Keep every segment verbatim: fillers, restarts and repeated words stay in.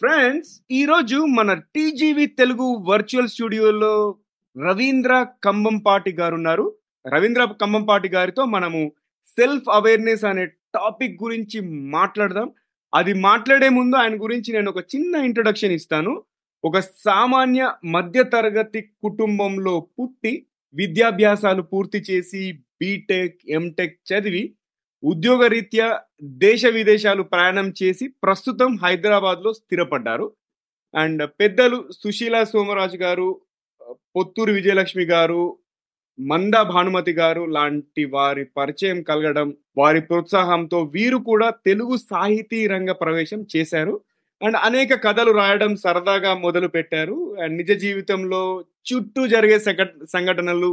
Friends, ఈరోజు మన TGV Telugu virtual స్టూడియోలో రవీంద్ర కంబంపాటి గారు ఉన్నారు. రవీంద్ర కంబంపాటి గారితో మనము సెల్ఫ్ అవేర్నెస్ అనే టాపిక్ గురించి మాట్లాడదాం. అది మాట్లాడే ముందు ఆయన గురించి నేను ఒక చిన్న ఇంట్రొడక్షన్ ఇస్తాను. ఒక సామాన్య మధ్యతరగతి కుటుంబంలో పుట్టి విద్యాభ్యాసాలు పూర్తి చేసి బీటెక్ ఎంటెక్ చదివి ఉద్యోగరీత్యా దేశ విదేశాలు ప్రయాణం చేసి ప్రస్తుతం హైదరాబాద్లో స్థిరపడ్డారు. అండ్ పెద్దలు సుశీల సోమరాజు గారు, పొత్తూరు విజయలక్ష్మి గారు, మంద భానుమతి గారు లాంటి వారి పరిచయం కలగడం, వారి ప్రోత్సాహంతో వీరు కూడా తెలుగు సాహితీ రంగ ప్రవేశం చేశారు. అండ్ అనేక కథలు రాయడం సరదాగా మొదలు పెట్టారు. అండ్ నిజ జీవితంలో చుట్టూ జరిగే సంఘటనలు,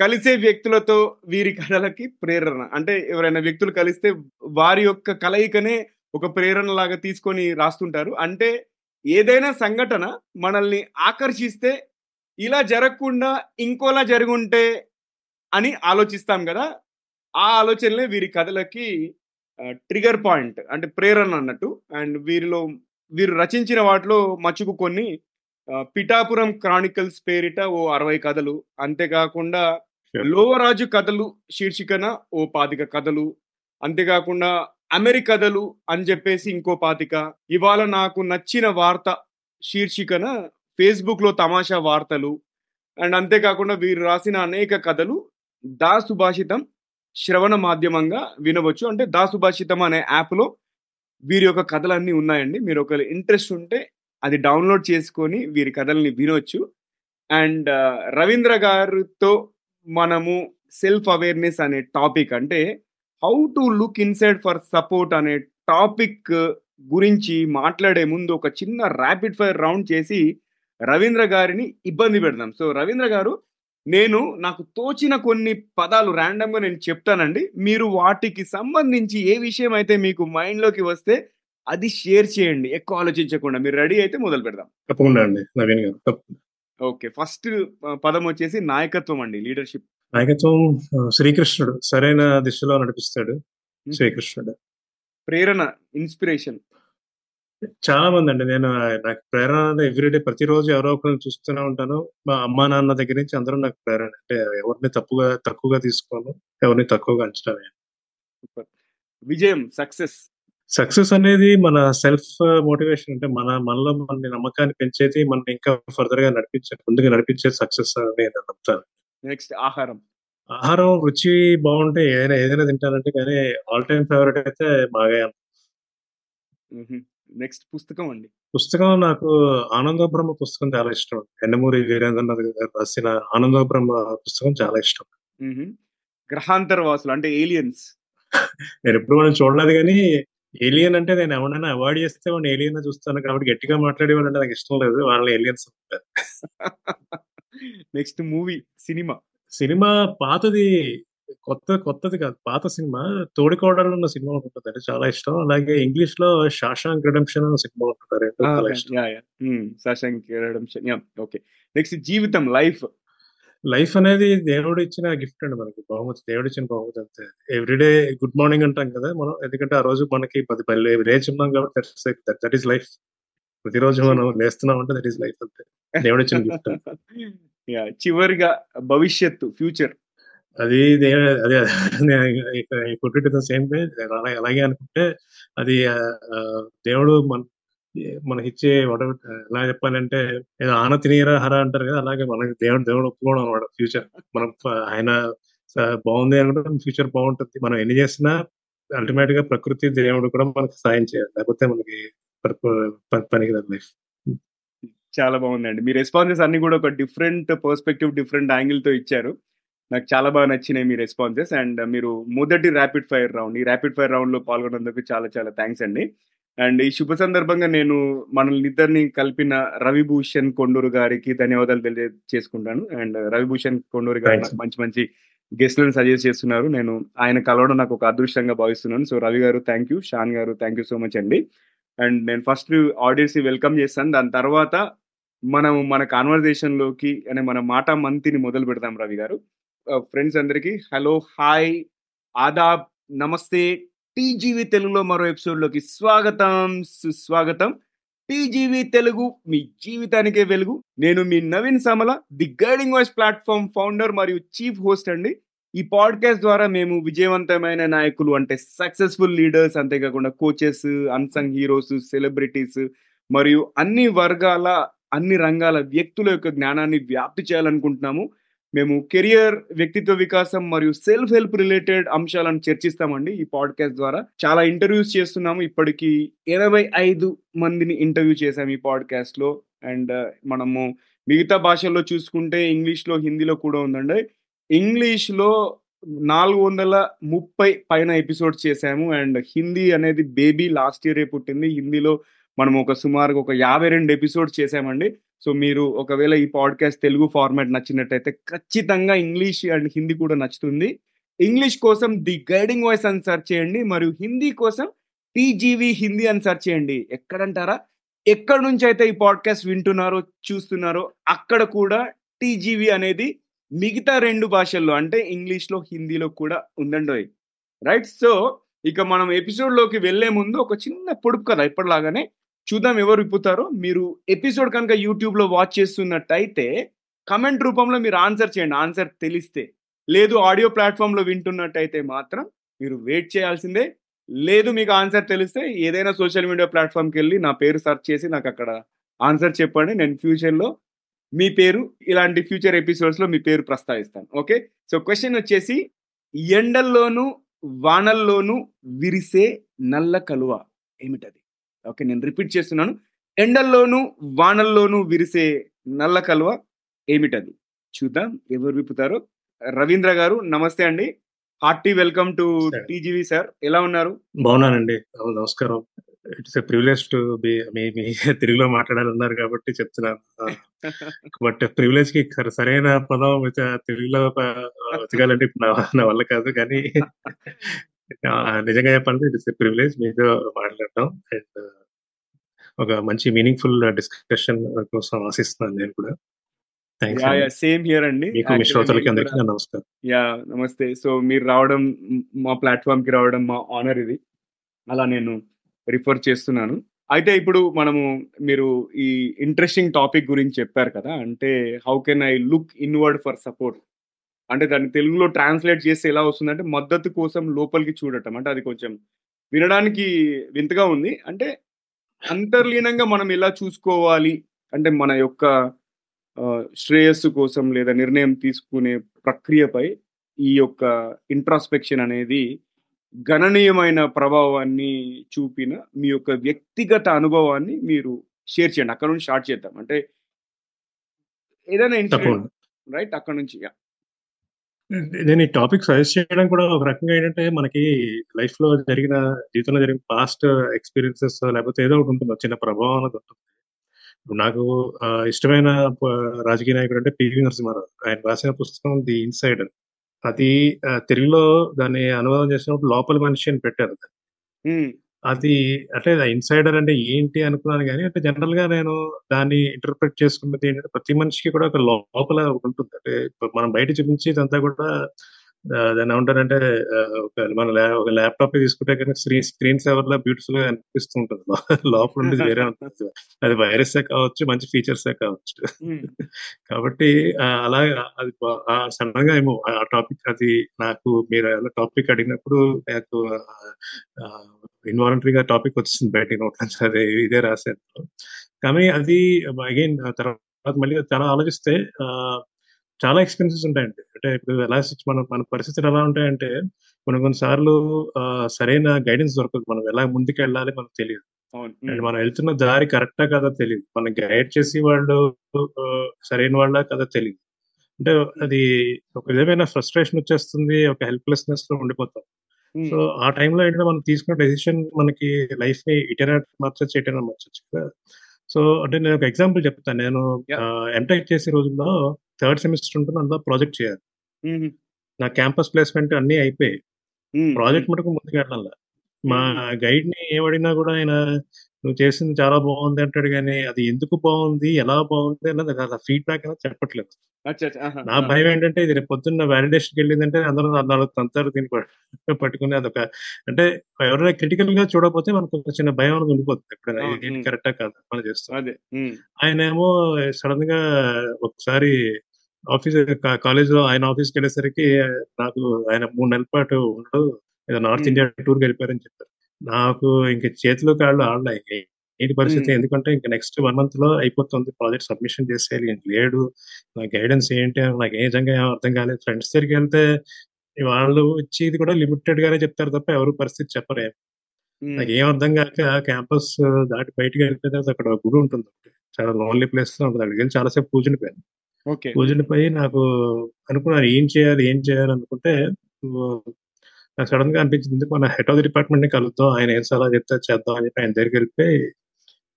కలిసే వ్యక్తులతో వీరి కళలకి ప్రేరణ, అంటే ఎవరైనా వ్యక్తులు కలిస్తే వారి యొక్క కలయికనే ఒక ప్రేరణ లాగా తీసుకొని రాస్తుంటారు. అంటే ఏదైనా సంఘటన మనల్ని ఆకర్షిస్తే ఇలా జరగకుండా ఇంకోలా జరుగుంటే అని ఆలోచిస్తాం కదా, ఆ ఆలోచనలే వీరి కథలకి ట్రిగర్ పాయింట్, అంటే ప్రేరణ అన్నట్టు. అండ్ వీరిలో వీరు రచించిన వాటిలో మచ్చుకు కొన్ని పిఠాపురం క్రానికల్స్ పేరిట ఓ అరవై కథలు, అంతేకాకుండా లోవరాజు కథలు శీర్షికన ఓ పాతిక కథలు, అంతేకాకుండా అమెరికథలు అని చెప్పేసి ఇంకో పాతిక, ఇవాళ నాకు నచ్చిన వార్త శీర్షికన ఫేస్బుక్ లో తమాషా వార్తలు, అండ్ అంతేకాకుండా వీరు రాసిన అనేక కథలు దా సుభాషితం శ్రవణ మాధ్యమంగా వినవచ్చు. అంటే దా సుభాషితం అనే యాప్లో వీరి యొక్క కథలన్నీ ఉన్నాయండి. మీరు ఒకవేళ ఇంట్రెస్ట్ ఉంటే అది డౌన్లోడ్ చేసుకొని వీరి కథల్ని వినొచ్చు. అండ్ రవీంద్ర గారితో మనము సెల్ఫ్ అవేర్నెస్ అనే టాపిక్, అంటే how to look inside for support అనే టాపిక్ గురించి మాట్లాడే ముందు ఒక చిన్న ర్యాపిడ్ ఫైర్ రౌండ్ చేసి రవీంద్ర గారిని ఇబ్బంది పెడదాం. సో రవీంద్ర గారు, నేను నాకు తోచిన కొన్ని పదాలు ర్యాండమ్గా నేను చెప్తానండి. మీరు వాటికి సంబంధించి ఏ విషయం అయితే మీకు మైండ్లోకి వస్తే అది షేర్ చేయండి, ఎక్కువ ఆలోచించకుండా. మీరు రెడీ అయితే మొదలు పెడదాం. తప్పకుండా అండి నవీన్ గారు, తప్పకుండా. ఓకే, ఫస్ట్ పదం వచ్చేసి నాయకత్వం అండి, లీడర్షిప్. నాయకత్వం శ్రీకృష్ణుడు, సరైన దిశలో నడిపిస్తాడు శ్రీకృష్ణుడు. ప్రేరణ, ఇన్స్పిరేషన్. చాలా మంది అండి, నేను నాకు ప్రేరణ ఎవ్రీడే, ప్రతిరోజు ఎవరో ఒకరిని చూస్తూనే ఉంటాను. మా అమ్మా నాన్న దగ్గర నుంచి అందరూ నాకు ప్రేరణ. అంటే ఎవరిని తప్పుగా తక్కువగా తీసుకోను, ఎవరిని తక్కువగా అంచనా. విజయం, సక్సెస్. సక్సెస్ అనేది మన సెల్ఫ్ మోటివేషన్, అంటే మన మనలో మన నమ్మకాన్ని పెంచేది, మనం ఇంకా ఫర్దర్ గా నడిపించే ముందుగా నడిపించేది సక్సెస్ అని నేను నమ్ముతాను. నెక్స్ట్, ఆహారం. ఆహారం రుచి బాగుంటే ఏదైనా ఏదైనా తింటానంటే, కానీ ఆల్ టైమ్ ఫేవరెట్ అయితే బాగా. నెక్స్ట్, పుస్తకం అండి. పుస్తకం నాకు ఆనందబ్రహ్మ పుస్తకం చాలా ఇష్టం. ఎన్నమూరి వీరేంద్రనాథ్ గారు రాసిన ఆనందబ్రహ్మ పుస్తకం చాలా ఇష్టం. గ్రహాంతర వాసులు అంటే ఏలియన్స్. నేను ఎప్పుడు మనం చూడలేదు, కానీ ఏలియన్ అంటే నేను ఎవరైనా అవార్డ్ చేస్తే వాడిని ఏలియన్ చూస్తాను కాబట్టి గట్టిగా మాట్లాడే వాళ్ళు అంటే నాకు ఇష్టం లేదు, వాళ్ళని ఏలియన్స్ అంటారు. Next, movie, cinema. సినిమా పాతది, కొత్త కొత్తది కాదు, పాత సినిమా తోడుకోవడాలు ఉన్న సినిమా ఉంటుంది అంటే చాలా ఇష్టం. అలాగే ఇంగ్లీష్ లో షాషాంక్ రిడెంప్షన్ అనే సినిమా ఉంటుంది. నెక్స్ట్, జీవితం, లైఫ్. లైఫ్ అనేది దేవుడు ఇచ్చిన గిఫ్ట్ అండి, మనకి బహుమతి, దేవుడు ఇచ్చిన బహుమతి అంతే. ఎవ్రీడే గుడ్ మార్నింగ్ అంటాం కదా మనం, ఎందుకంటే ఆ రోజు మనకి పది పల్లె రేచి ఉన్నాం కాబట్టి దట్ ఈస్ లైఫ్. ప్రతిరోజు మనం లేస్తున్నాం అంటే దట్ ఈస్ లైఫ్ అంతే, దేవుడు ఇచ్చిన గిఫ్ట్. చివరిగా భవిష్యత్తు, ఫ్యూచర్. అది అదే పుట్టిన సేమ్ వే అలాగే అనుకుంటే అది దేవుడు మన మనకి ఇచ్చే వాట. ఎలా చెప్పాలంటే ఏదో ఆన తినీరా హరా అంటారు కదా, అలాగే మనకి దేవుడు దేవుడు ఒప్పుకోవడం అనమాట. ఫ్యూచర్ మనం ఆయన బాగుంది అనుకుంటే ఫ్యూచర్ బాగుంటుంది. మనం ఎన్ని చేసినా అల్టిమేట్ గా ప్రకృతి దేవుడు కూడా మనకి సాయం చేయాలి, లేకపోతే మనకి పనికి రాదు లైఫ్. చాలా బాగుందండి, మీ రెస్పాన్సెస్ అన్ని కూడా ఒక డిఫరెంట్ పర్స్పెక్టివ్, డిఫరెంట్ యాంగిల్ తో ఇచ్చారు. నాకు చాలా బాగా నచ్చినాయి మీ రెస్పాన్సెస్. అండ్ మీరు మొదటి ర్యాపిడ్ ఫైర్ రౌండ్, ఈ ర్యాపిడ్ ఫైర్ రౌండ్లో పాల్గొన్నందుకు చాలా చాలా థ్యాంక్స్ అండి. అండ్ ఈ శుభ సందర్భంగా నేను మనల్ని ఇద్దరిని కలిపిన రవిభూషణ్ కొండూరు గారికి ధన్యవాదాలు తెలియజేసుకుంటాను. అండ్ రవిభూషణ్ కొండూరు గారు మంచి మంచి గెస్ట్లను సజెస్ట్ చేస్తున్నారు. నేను ఆయన కలవడం నాకు ఒక అదృష్టంగా భావిస్తున్నాను. సో రవి గారు థ్యాంక్ యూ, షాన్ గారు థ్యాంక్ యూ సో మచ్ అండి. అండ్ నేను ఫస్ట్ ఆడియన్స్ వెల్కమ్ చేస్తాను, దాని తర్వాత మనం మన కాన్వర్జేషన్లోకి అనే మన మాట మంతిని మొదలు పెడతాం. రవి గారు ఫ్రెండ్స్ అందరికీ హలో, హాయ్, ఆదాబ్, నమస్తే. టీజీవీ తెలుగులో మరో ఎపిసోడ్లోకి స్వాగతం, సుస్వాగతం. టీజీవీ తెలుగు, మీ జీవితానికే వెలుగు. నేను మీ Naveen Samala, the guiding voice platform founder మరియు చీఫ్ హోస్ట్ అండి. ఈ పాడ్కాస్ట్ ద్వారా మేము విజయవంతమైన నాయకులు అంటే సక్సెస్ఫుల్ లీడర్స్, అంతేకాకుండా కోచెస్, అన్సంగ్ హీరోస్, సెలబ్రిటీస్ మరియు అన్ని వర్గాల అన్ని రంగాల వ్యక్తుల యొక్క జ్ఞానాన్ని వ్యాప్తి చేయాలనుకుంటున్నాము. మేము కెరియర్, వ్యక్తిత్వ వికాసం మరియు సెల్ఫ్ హెల్ప్ రిలేటెడ్ అంశాలను చర్చిస్తామండి ఈ పాడ్కాస్ట్ ద్వారా. చాలా ఇంటర్వ్యూస్ చేస్తున్నాము, ఇప్పటికి ఇరవై ఐదు మందిని ఇంటర్వ్యూ చేశాము ఈ పాడ్కాస్ట్లో. అండ్ మనము మిగతా భాషల్లో చూసుకుంటే ఇంగ్లీష్లో, హిందీలో కూడా ఉందండి. ఇంగ్లీష్లో నాలుగు వందల ముప్పై పైన ఎపిసోడ్స్ చేశాము. అండ్ హిందీ అనేది బేబీ లాస్ట్ ఇయరే పుట్టింది. హిందీలో మనం ఒక సుమారుగా ఒక యాభై రెండు ఎపిసోడ్స్ చేశామండి. సో మీరు ఒకవేళ ఈ పాడ్కాస్ట్ తెలుగు ఫార్మాట్ నచ్చినట్టయితే ఖచ్చితంగా ఇంగ్లీష్ అండ్ హిందీ కూడా నచ్చుతుంది. ఇంగ్లీష్ కోసం ది గైడింగ్ వాయిస్ అని సెర్చ్ చేయండి, మరియు హిందీ కోసం టీజీవీ హిందీ అని సెర్చ్ చేయండి. ఎక్కడంటారా, ఎక్కడి నుంచి అయితే ఈ పాడ్కాస్ట్ వింటున్నారో, చూస్తున్నారో అక్కడ కూడా టీజీవీ అనేది మిగతా రెండు భాషల్లో అంటే ఇంగ్లీష్లో, హిందీలో కూడా ఉందండి. రైట్, సో ఇక మనం ఎపిసోడ్లోకి వెళ్లే ముందు ఒక చిన్న పొడుపు కదా, ఇప్పటిలాగానే చూద్దాం ఎవరు విప్పుతారో. మీరు ఎపిసోడ్ కనుక యూట్యూబ్లో వాచ్ చేస్తున్నట్టయితే కమెంట్ రూపంలో మీరు ఆన్సర్ చేయండి, ఆన్సర్ తెలిస్తే. లేదు ఆడియో ప్లాట్ఫామ్లో వింటున్నట్టయితే మాత్రం మీరు వెయిట్ చేయాల్సిందే. లేదు మీకు ఆన్సర్ తెలిస్తే ఏదైనా సోషల్ మీడియా ప్లాట్ఫామ్కి వెళ్ళి నా పేరు సెర్చ్ చేసి నాకు అక్కడ ఆన్సర్ చెప్పండి. నేను ఫ్యూచర్లో మీ పేరు ఇలాంటి ఫ్యూచర్ ఎపిసోడ్స్లో మీ పేరు ప్రస్తావిస్తాను. ఓకే, సో క్వశ్చన్ వచ్చేసి, ఎండల్లోనూ వానల్లోనూ విరిసే నల్ల కలువ ఏమిటది? ఓకే, నేను రిపీట్ చేస్తున్నాను, ఎండల్లోనూ వానల్లోనూ విరిసే నల్ల కలువ ఏమిటది? చూద్దాం ఎవరు విప్పుతారో. రవీంద్ర గారు నమస్తే అండి, hearty welcome to TGV sir. ఎలా ఉన్నారు? బాగున్నానండి, నమస్కారం. It's a privilege to be, మీ తెలుగులో మాట్లాడాలన్నారు కాబట్టి చెప్తున్నాను. బట్ ప్రివిలేజ్ కి సరైన పదం తెలుగులో వెతకాలంటే నా వల్ల కాదు, కానీ నిజంగా చెప్పాలంటే ఇట్స్ ఎ ప్రివిలేజ్ మీతో మాట్లాడటం. అండ్ ఒక మంచి మీనింగ్ఫుల్ డిస్కషన్ కోసం ఆశిస్తున్నాను నేను కూడా. సేమ్ హియర్ అండి, శ్రోతలకి అందరికీ నమస్కారం. యా నమస్తే. సో మీరు రావడం, మా ప్లాట్ఫామ్ కి రావడం మా ఆనర్, ఇది అలా నేను రిఫర్ చేస్తున్నాను. అయితే ఇప్పుడు మనము, మీరు ఈ ఇంట్రెస్టింగ్ టాపిక్ గురించి చెప్పారు కదా, అంటే how can I look inward for support అంటే దాన్ని తెలుగులో ట్రాన్స్లేట్ చేస్తే ఎలా వస్తుందంటే మద్దతు కోసం లోపలికి చూడటం. అంటే అది కొంచెం వినడానికి వింతగా ఉంది. అంటే అంతర్లీనంగా మనం ఎలా చూసుకోవాలి అంటే మన యొక్క శ్రేయస్సు కోసం లేదా నిర్ణయం తీసుకునే ప్రక్రియపై ఈ యొక్క ఇంట్రాస్పెక్షన్ అనేది గణనీయమైన ప్రభావాన్ని చూపిన మీ యొక్క వ్యక్తిగత అనుభవాన్ని మీరు షేర్ చేయండి. అక్కడ నుంచి స్టార్ట్ చేద్దాం. అంటే ఏదైనా ఇన్సిడెంట్, రైట్, అక్కడ నుంచి. నేను ఈ టాపిక్ సజెస్ట్ చేయడం కూడా ఒక రకంగా ఏంటంటే మనకి లైఫ్ లో జరిగిన, జీవితంలో జరిగిన పాస్ట్ ఎక్స్పీరియన్సెస్ లేకపోతే ఏదో ఒకటి ఉంటుంది, చిన్న ప్రభావం అనేది ఉంటుంది. నాకు ఇష్టమైన రాజకీయ నాయకుడు అంటే పివి నరసింహారావు. ఆయన రాసిన పుస్తకం ది ఇన్సైడ్, అది తెలుగులో దాన్ని అనువాదం చేసినప్పుడు లోపల మనిషి అని పెట్టారు. అది అంటే ఇన్సైడర్ అంటే ఏంటి అనుకున్నాను, కానీ అంటే జనరల్ గా నేను దాన్ని ఇంటర్ప్రిట్ చేసుకున్నది ఏంటంటే ప్రతి మనిషికి కూడా ఒక లోపల ఉంటుంది. అంటే మనం బయట చూపించి ఇదంతా కూడా దాన్ని ఏమంటారంటే మన ఒక ల్యాప్టాప్ తీసుకుంటే కనుక స్క్రీన్ స్క్రీన్ సేవర్ లా బ్యూటిఫుల్ గా అనిపిస్తూ ఉంటుంది, లోపల ఉండేది వేరే ఉంటుంది. అది వైరస్ కావచ్చు, మంచి ఫీచర్స్ కావచ్చు. కాబట్టి అలా అది సడన్ గా ఏమో ఆ టాపిక్, అది నాకు మీరు టాపిక్ అడిగినప్పుడు నాకు ఇన్వాలంటరీగా టాపిక్ వచ్చింది బయట నోట్ల, ఇదే రాశాను. కానీ అది అగైన్ తర్వాత మళ్ళీ చాలా ఆలోచిస్తే చాలా ఎక్స్పీరియన్సెస్ ఉంటాయండి. అంటే ఇప్పుడు ఎలా మనం మన పరిస్థితులు ఎలా ఉంటాయంటే కొన్ని కొన్నిసార్లు సరైన గైడెన్స్ దొరకదు, మనం ఎలా ముందుకు వెళ్ళాలి మనకు తెలియదు, అండ్ మనం వెళ్తున్న దారి కరెక్టా కదా తెలియదు, మనం గైడ్ చేసి వాళ్ళు సరైన వాళ్ళ కదా తెలియదు. అంటే అది ఒక విధమైన ఫ్రస్ట్రేషన్ వచ్చేస్తుంది, ఒక హెల్ప్లెస్నెస్ లో ఉండిపోతాం. సో ఆ టైంలో ఏంటంటే మనం తీసుకున్న డెసిషన్ మనకి లైఫ్ ని ఇటైనా మార్చొచ్చు, ఎటైనా మార్చొచ్చు కదా. సో అంటే నేను ఒక ఎగ్జాంపుల్ చెప్తాను. నేను ఎంటెక్ చేసే రోజుల్లో థర్డ్ సెమిస్టర్ ఉంటుంది, అందులో ప్రాజెక్ట్ చేయాలి. నా క్యాంపస్ ప్లేస్మెంట్ అన్ని అయిపోయాయి, ప్రాజెక్ట్ మటుకు ముందుకు వెళ్ళాలి. మా గైడ్ ని ఏమడినా కూడా ఆయన నువ్వు చేసింది చాలా బాగుంది అంటాడు, కానీ అది ఎందుకు బాగుంది, ఎలా బాగుంది అన్నది అలా ఫీడ్బ్యాక్ అనేది చెప్పట్లేదు. నా భయం ఏంటంటే ఇది రేపు పొద్దున్న వ్యాలిడేషన్కి వెళ్ళిందంటే అందరూ నాలుగు తంతారు దీన్ని పట్టుకుని. అదొక అంటే ఎవరైనా క్రిటికల్ గా చూడకపోతే మనకు ఒక చిన్న భయం అనేది ఉండిపోతుంది, ఎప్పుడైనా కరెక్టా కాదు మనం చేస్తాం. ఆయన ఏమో సడన్ గా ఒకసారి ఆఫీస్ కాలేజ్ లో ఆయన ఆఫీస్కి వెళ్ళేసరికి నాకు ఆయన మూడు నెలల పాటు ఉండడు, ఏదో నార్త్ ఇండియా టూర్కి వెళ్ళిపోయారని చెప్పారు. నాకు ఇంక చేతిలో కాళ్ళు ఆడలేక ఏంటి పరిస్థితి, ఎందుకంటే ఇంకా నెక్స్ట్ వన్ మంత్ లో అయిపోతుంది ప్రాజెక్ట్ సబ్మిషన్ చేసేయాలి, ఇంక లేడు, నా గైడెన్స్ ఏంటి నాకు ఏ విధంగా అర్థం కాలేదు. ఫ్రెండ్స్ దగ్గరికి వెళ్తే వాళ్ళు వచ్చి ఇది కూడా లిమిటెడ్ గానే చెప్తారు తప్ప ఎవరు పరిస్థితి చెప్పరే. నాకు ఏం అర్థం కాక క్యాంపస్ దాటి బయటకు వెళ్ళిపోతే అక్కడ గుడి ఉంటుంది, చాలా లోన్లీ ప్లేస్ లో ఉంటుంది, అక్కడికి వెళ్ళి చాలాసేపు కూర్చునిపోయాను. కూర్చునిపోయి నాకు అనుకున్నాను ఏం చేయాలి ఏం చేయాలి అనుకుంటే నాకు సడన్ గా అనిపించింది మన హెడ్ ఆఫ్ ది డిపార్ట్మెంట్ ని కలుద్దాం, ఆయన ఏం సలహా చెప్తే చేద్దాం అని చెప్పి ఆయన దగ్గరికి వెళ్ళిపోయి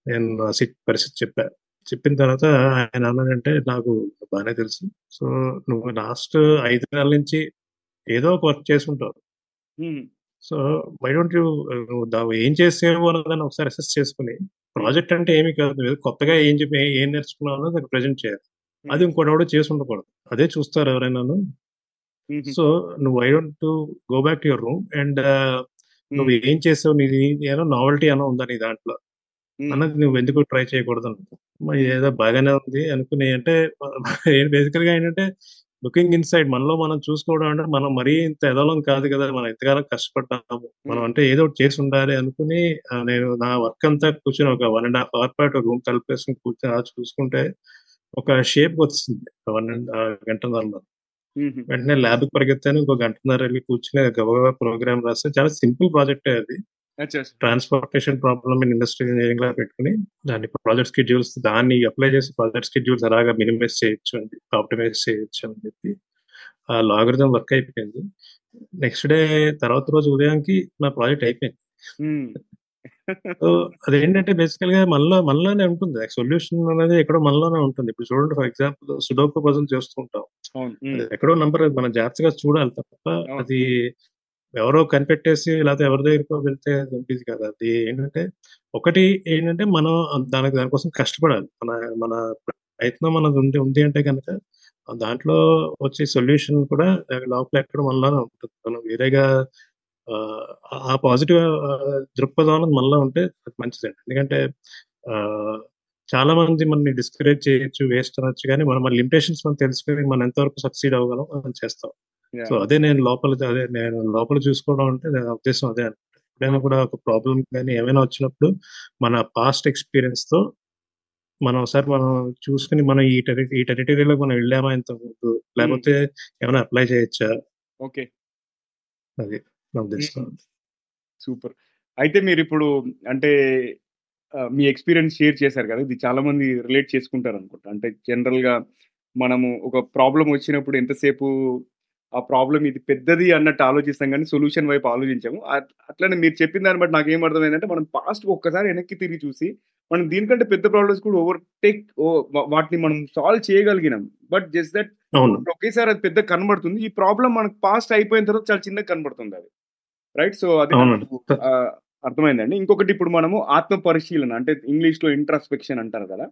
నేను సిట్ పరిస్థితి చెప్పాను. చెప్పిన తర్వాత ఆయన అన్నాడంటే నాకు బాగానే తెలుసు, సో నువ్వు లాస్ట్ ఐదు నెలల నుంచి ఏదో ఒక వర్క్ చేసుకుంటావు, సో వై డోంట్ యూ నువ్వు ఏం చేసేవో అన్నదాన్ని ఒకసారి అసెస్ చేసుకుని ప్రాజెక్ట్ అంటే ఏమి కాదు, కొత్తగా ఏం చెప్పి ఏం నేర్చుకున్నావు అన్నది ప్రజెంట్ చేయాలి, అది ఇంకోటి ఎవడో చేసి ఉండకూడదు, అదే చూస్తారు ఎవరైనాను. సో నువ్వు I don't to go back to your room and నువ్వు ఏం చేసావు, నీ ఏదో నావల్టీ ఏమో ఉందా నీ దాంట్లో అన్నది నువ్వు ఎందుకు ట్రై చేయకూడదు అన్న, ఏదో బాగానే ఉంది అనుకుని. అంటే బేసికల్ గా ఏంటంటే లుకింగ్ ఇన్ సైడ్, మనలో మనం చూసుకోవడం అంటే మనం మరీ ఇంత ఎదలం కాదు కదా, మనం ఎంతగానో కష్టపడ్డాము, మనం అంటే ఏదో ఒకటి చేసి ఉండాలి అనుకుని నేను నా వర్క్ అంతా కూర్చొని ఒక వన్ అండ్ హాఫ్ అవర్ పాటు రూమ్ తలుపేసుకుని కూర్చొని అలా చూసుకుంటే ఒక షేప్ వచ్చింది. వన్ అండ్ గంటన్నరలో వెంటనే ల్యాబ్కి పరిగెత్తాను, ఇంకో గంటన్నర వెళ్ళి కూర్చుని గబగబా ప్రోగ్రామ్ రాస్తే చాలా సింపుల్ ప్రాజెక్టే అది, transportation problem in industrial engineering లా పెట్టుకుని దాన్ని ప్రాజెక్ట్ స్కెడ్యూల్స్ దాన్ని అప్లై చేసి ప్రాజెక్ట్ స్కెడ్యూల్స్ అలాగా మినిమైజ్ చేయొచ్చు అని, ఆప్టిమైజ్ చేయొచ్చు అని చెప్పి ఆ లాగరిథం వర్క్ అయిపోయింది. నెక్స్ట్ డే తర్వాత రోజు ఉదయానికి నా ప్రాజెక్ట్ అయిపోయింది. సో అదేంటంటే బేసికల్ గా మనలో మనలోనే ఉంటుంది సొల్యూషన్ అనేది, ఎక్కడో మనలోనే ఉంటుంది. ఇప్పుడు చూడండి ఫర్ ఎగ్జాంపుల్ సుడోకు పజల్ చేస్తూ ఉంటాం, ఎక్కడో నంబర్ మనం జాగ్రత్తగా చూడాలి తప్ప అది ఎవరో కనిపెట్టేసి లేకపోతే ఎవరి దగ్గరకో వెళ్తే ఉంటుంది కదా. అది ఏంటంటే ఒకటి ఏంటంటే మనం దానికి దానికోసం కష్టపడాలి, మన మన ప్రయత్నం మనది ఉంది ఉంది అంటే కనుక దాంట్లో వచ్చే సొల్యూషన్ కూడా లోపల ఎక్కడ మనలోనే ఉంటుంది. మనం వేరేగా ఆ పాజిటివ్ దృక్పథం మనలో ఉంటే మంచిదండి, ఎందుకంటే చాలా మంది మనల్ని డిస్కరేజ్ చేయొచ్చు, వేస్ట్ అనొచ్చు, కానీ మనం మన లిమిటేషన్స్ మనం తెలుసుకుని మనం ఎంతవరకు సక్సీడ్ అవ్వగలం మనం చేస్తాం. సో అదే నేను లోపల అదే నేను లోపల చూసుకోవడం అంటే నా ఉద్దేశం అదే అనమాట. ఎప్పుడైనా కూడా ఒక ప్రాబ్లం కానీ ఏమైనా వచ్చినప్పుడు మన పాస్ట్ ఎక్స్పీరియన్స్ తో మనం ఒకసారి మనం చూసుకుని మనం ఈ టెరి ఈ టెరిటరీలో మనం వెళ్ళామా ఇంత ముందు, లేకపోతే ఏమైనా అప్లై చేయొచ్చా, ఓకే అది నా ఉద్దేశం. సూపర్. అయితే మీరు ఇప్పుడు అంటే మీ ఎక్స్పీరియన్స్ షేర్ చేశారు కదా, ఇది చాలా మంది రిలేట్ చేసుకుంటారు అనుకుంటా. అంటే జనరల్ గా మనము ఒక ప్రాబ్లం వచ్చినప్పుడు ఎంతసేపు ఆ ప్రాబ్లం ఇది పెద్దది అన్నట్టు ఆలోచిస్తాం, కానీ సొల్యూషన్ వైపు ఆలోచించాము. అట్లానే మీరు చెప్పిన దాన్ని బట్టి నాకు ఏం అర్థమైందంటే మనం పాస్ట్ ఒక్కసారి వెనక్కి తిరిగి చూసి మనం దీనికంటే పెద్ద ప్రాబ్లమ్స్ కూడా ఓవర్టేక్ వాటిని మనం సాల్వ్ చేయగలిగినాం, బట్ జస్ట్ దట్ ఒకేసారి అది పెద్ద కనబడుతుంది, ఈ ప్రాబ్లం మనకు పాస్ట్ అయిపోయిన తర్వాత చాలా చిన్నగా కనబడుతుంది అది, రైట్? సో అది అర్థమైందండి. ఇంకొకటి ఇప్పుడు మనము ఆత్మ పరిశీలన అంటే ఇంగ్లీష్ లో ఇంట్రాస్పెక్షన్ అంటారు కదా,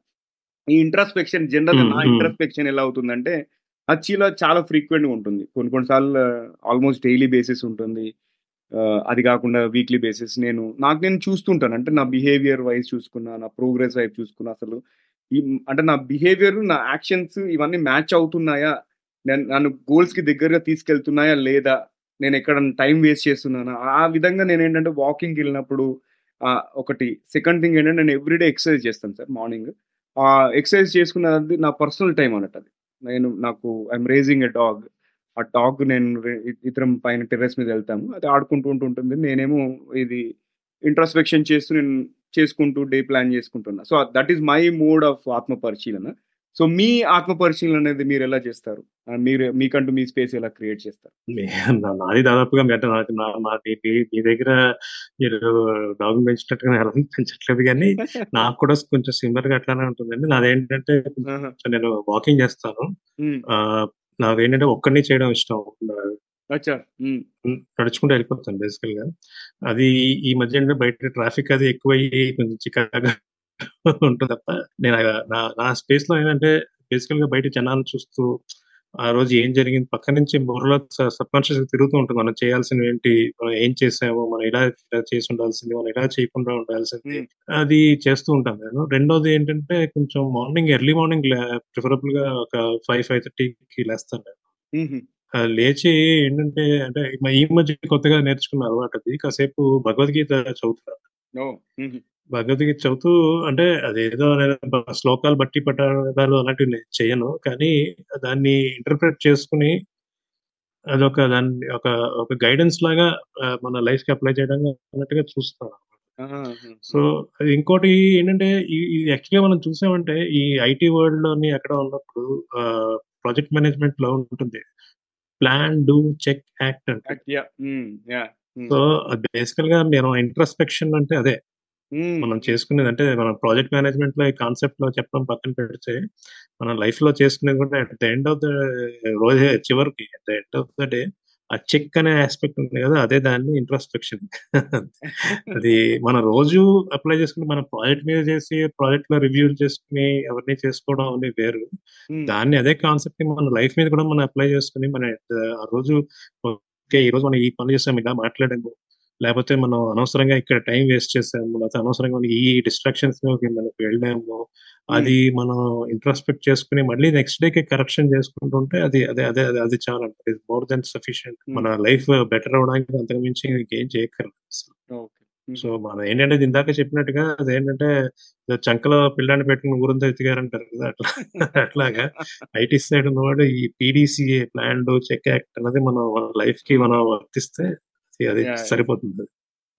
ఈ ఇంట్రాస్పెక్షన్ జనరల్ నా ఇంట్రాస్పెక్షన్ ఎలా అవుతుందంటే అచ్చిలో చాలా ఫ్రీక్వెంట్ గా ఉంటుంది, కొన్ని కొన్నిసార్లు ఆల్మోస్ట్ డైలీ బేసిస్ ఉంటుంది, అది కాకుండా వీక్లీ బేసిస్ నేను నాకు నేను చూస్తుంటాను. అంటే నా బిహేవియర్ వైజ్ చూసుకున్నా, నా ప్రోగ్రెస్ వైజ్ చూసుకున్నా, అసలు ఈ అంటే నా బిహేవియర్ నా యాక్షన్స్ ఇవన్నీ మ్యాచ్ అవుతున్నాయా, నేను నన్ను గోల్స్కి దగ్గరగా తీసుకెళ్తున్నాయా లేదా, నేను ఎక్కడ టైం వేస్ట్ చేస్తున్నాను. ఆ విధంగా నేను ఏంటంటే వాకింగ్కి వెళ్ళినప్పుడు ఒకటి, సెకండ్ థింగ్ ఏంటంటే నేను ఎవ్రీడే ఎక్సర్సైజ్ చేస్తాను సార్ మార్నింగ్, ఆ ఎక్సర్సైజ్ చేసుకున్నది నా పర్సనల్ టైం అన్నట్టు. అది నేను నాకు ఐఎమ్ రేజింగ్ ఎ డాగ్, ఆ డాగ్ నేను ఇతరం పైన టెర్రస్ మీద వెళ్తాము, అది ఆడుకుంటూ ఉంటూ ఉంటుంది, నేనేమో ఇది ఇంట్రాస్పెక్షన్ చేస్తూ నేను చేసుకుంటూ డే ప్లాన్ చేసుకుంటున్నా. So that is my mode of ఆత్మ పరిశీలన. సో మీ ఆత్మ పరిశీలన అనేది మీరు ఎలా చేస్తారు? మీరు మీకంటూ మీ స్పేస్ ఎలా క్రియేట్ చేస్తారు? నాది దాదాపుగా మీ దగ్గర మీరు డాగ్ పెంచినట్టుగా పెంచట్లేదు కానీ నాకు కూడా కొంచెం సిమిలర్ గా అట్లానే ఉంటుందండి. నాదేంటంటే నేను వాకింగ్ చేస్తాను. నాదేంటంటే ఒక్కడిని చేయడం ఇష్టం, నడుచుకుంటూ వెళ్ళిపోతాను బేసికల్ గా. అది ఈ మధ్య అంటే బయట ట్రాఫిక్ అది ఎక్కువయ్యి కొంచెం చికాగా ఉంటుంది తప్ప నేను నా స్పేస్ లో ఏంటంటే బేసికల్ గా బయట జనాన్ని చూస్తూ ఆ రోజు ఏం జరిగింది పక్క నుంచి బుర్రలో సబ్ కాన్షియస్ గా తిరుగుతూ ఉంటుంది. మనం చేయాల్సింది ఏంటి, మనం ఏం చేసాము, మనం ఇలా ఇలా చేసి ఉండాల్సింది, మనం ఇలా చేయకుండా ఉండాల్సింది, అది చేస్తూ ఉంటాను నేను. రెండోది ఏంటంటే కొంచెం మార్నింగ్ ఎర్లీ మార్నింగ్ ప్రిఫరబుల్ గా ఒక ఫైవ్ ఫైవ్ థర్టీకి లేస్తాను నేను. లేచి ఏంటంటే అంటే ఈ మధ్య కొత్తగా నేర్చుకున్న అలవాటు అది, కాసేపు భగవద్గీత చదువుతాను. భగవద్గీత చదువుతూ అంటే అదేదో శ్లోకాలు బట్టి పట్టాలు అలాంటివి నేను చేయను, కానీ దాన్ని ఇంటర్ప్రిట్ చేసుకుని అదొక దాన్ని ఒక ఒక గైడెన్స్ లాగా మన లైఫ్ కి అప్లై చేయడం అన్నట్టుగా చూస్తాను. సో ఇంకోటి ఏంటంటే ఇది యాక్చువల్గా మనం చూసామంటే ఈ ఐటీ వరల్డ్ లోని అక్కడ ఉన్నప్పుడు ప్రాజెక్ట్ మేనేజ్మెంట్ లో ఉంటుంది ప్లాన్, డూ, చెక్, యాక్ట్ అంటే. సో బేసికల్ గా మీరు ఇంట్రస్పెక్షన్ అంటే అదే మనం చేసుకునేది. అంటే మనం ప్రాజెక్ట్ మేనేజ్మెంట్ లో ఈ కాన్సెప్ట్ లో చెప్పడం పక్కన పెడితే మనం లైఫ్ లో చేసుకునేది కూడా at the end of the రోజే చివరికి at the end of the day ఆ చెక్ అనే ఆస్పెక్ట్ ఉంది కదా, అదే దాన్ని ఇంట్రస్పెక్షన్. అది మనం రోజు అప్లై చేసుకుని మనం ప్రాజెక్ట్ మీద చేసి ప్రాజెక్ట్ లో రివ్యూ చేసుకుని అవన్నీ చేసుకోవడం అనేది వేరు. దాన్ని అదే కాన్సెప్ట్ ని మన లైఫ్ మీద కూడా మనం అప్లై చేసుకుని మన ఆ రోజు ఓకే ఈ రోజు మనం ఈ పనులు చేసాము, ఇలా మాట్లాడాము, లేకపోతే మనం అనవసరంగా ఇక్కడ టైం వేస్ట్ చేసాము, లేకపోతే అనవసరంగా మనం ఈ డిస్ట్రాక్షన్స్ మనకు వెళ్ళాము, అది మనం ఇంట్రస్పెక్ట్ చేసుకుని మళ్ళీ నెక్స్ట్ డేకి కరెక్షన్ చేసుకుంటూ ఉంటే అది అదే అదే అది చాలా మోర్ దెన్ సఫిషియంట్. మన లైఫ్ బెటర్ అవడానికి అంతకుమించి ఇంకేం చేయగలం. సో మనం ఏంటంటే ఇందాక చెప్పినట్టుగా అదేంటంటే చంకలో పిల్లాన్ని పెట్టుకుని ఊరంతా ఎత్తిగారంటారు కదా, అట్లా అట్లాగా ఐటీ సైడ్ ఉన్నవాడు ఈ PDCA plan do check act అనేది మనం మన లైఫ్ కి మనం వర్తిస్తే అది సరిపోతుంది.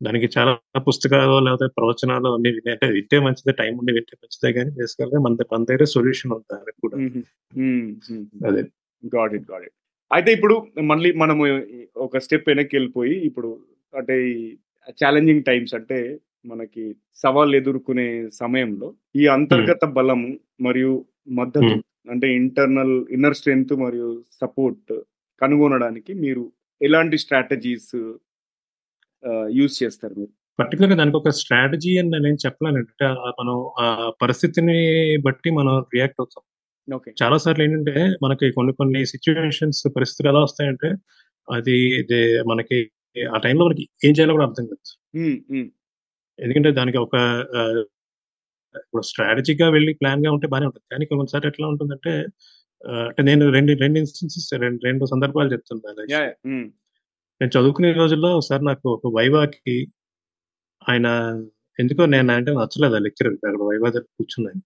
దానికి చాలా పుస్తకాలు లేకపోతే ప్రవచనాలు అన్ని అంటే వింటే మంచిదే, టైం ఉండి వింటే మంచిదే, కానీ బేసికల్గా మన మన దగ్గర సొల్యూషన్ ఉంటుంది కూడా. అదే గాట్ ఇట్ గాట్ ఇట్ అయితే ఇప్పుడు మళ్ళీ మనము ఒక స్టెప్ వెనక్కి వెళ్ళిపోయి ఇప్పుడు అంటే ఛాలెంజింగ్ టైమ్స్ అంటే మనకి సవాళ్ళు ఎదుర్కొనే సమయంలో ఈ అంతర్గత బలము మరియు మద్దతు అంటే ఇంటర్నల్ ఇన్నర్ స్ట్రెంగ్త్ మరియు సపోర్ట్ కనుగొనడానికి మీరు ఎలాంటి స్ట్రాటజీస్ యూజ్ చేస్తారు మీరు? పర్టికులర్గా దానికి ఒక స్ట్రాటజీ అని నేను చెప్పలేను. అంటే మనం ఆ పరిస్థితిని బట్టి మనం రియాక్ట్ అవుతాం. చాలా సార్లు ఏంటంటే మనకి కొన్ని కొన్ని సిచ్యువేషన్స్ పరిస్థితులు ఎలా వస్తాయంటే అది మనకి ఆ టైంలో మనకి ఏం చేయాలో కూడా అర్థం కాదు. ఎందుకంటే దానికి ఒక ఇప్పుడు స్ట్రాటజీగా వెళ్ళి ప్లాన్ గా ఉంటే బాగానే ఉంటుంది, కానీ కొన్నిసార్లు ఎట్లా ఉంటుందంటే అంటే నేను రెండు రెండు ఇన్స్టెన్సెస్ రెండు రెండు సందర్భాలు చెప్తున్నాను. నేను చదువుకునే రోజుల్లో ఒకసారి నాకు ఒక వైవాకి ఆయన ఎందుకో నేను అంటే నచ్చలేదు ఆ లెక్చర్, అక్కడ వైవా దగ్గర కూర్చున్నాను.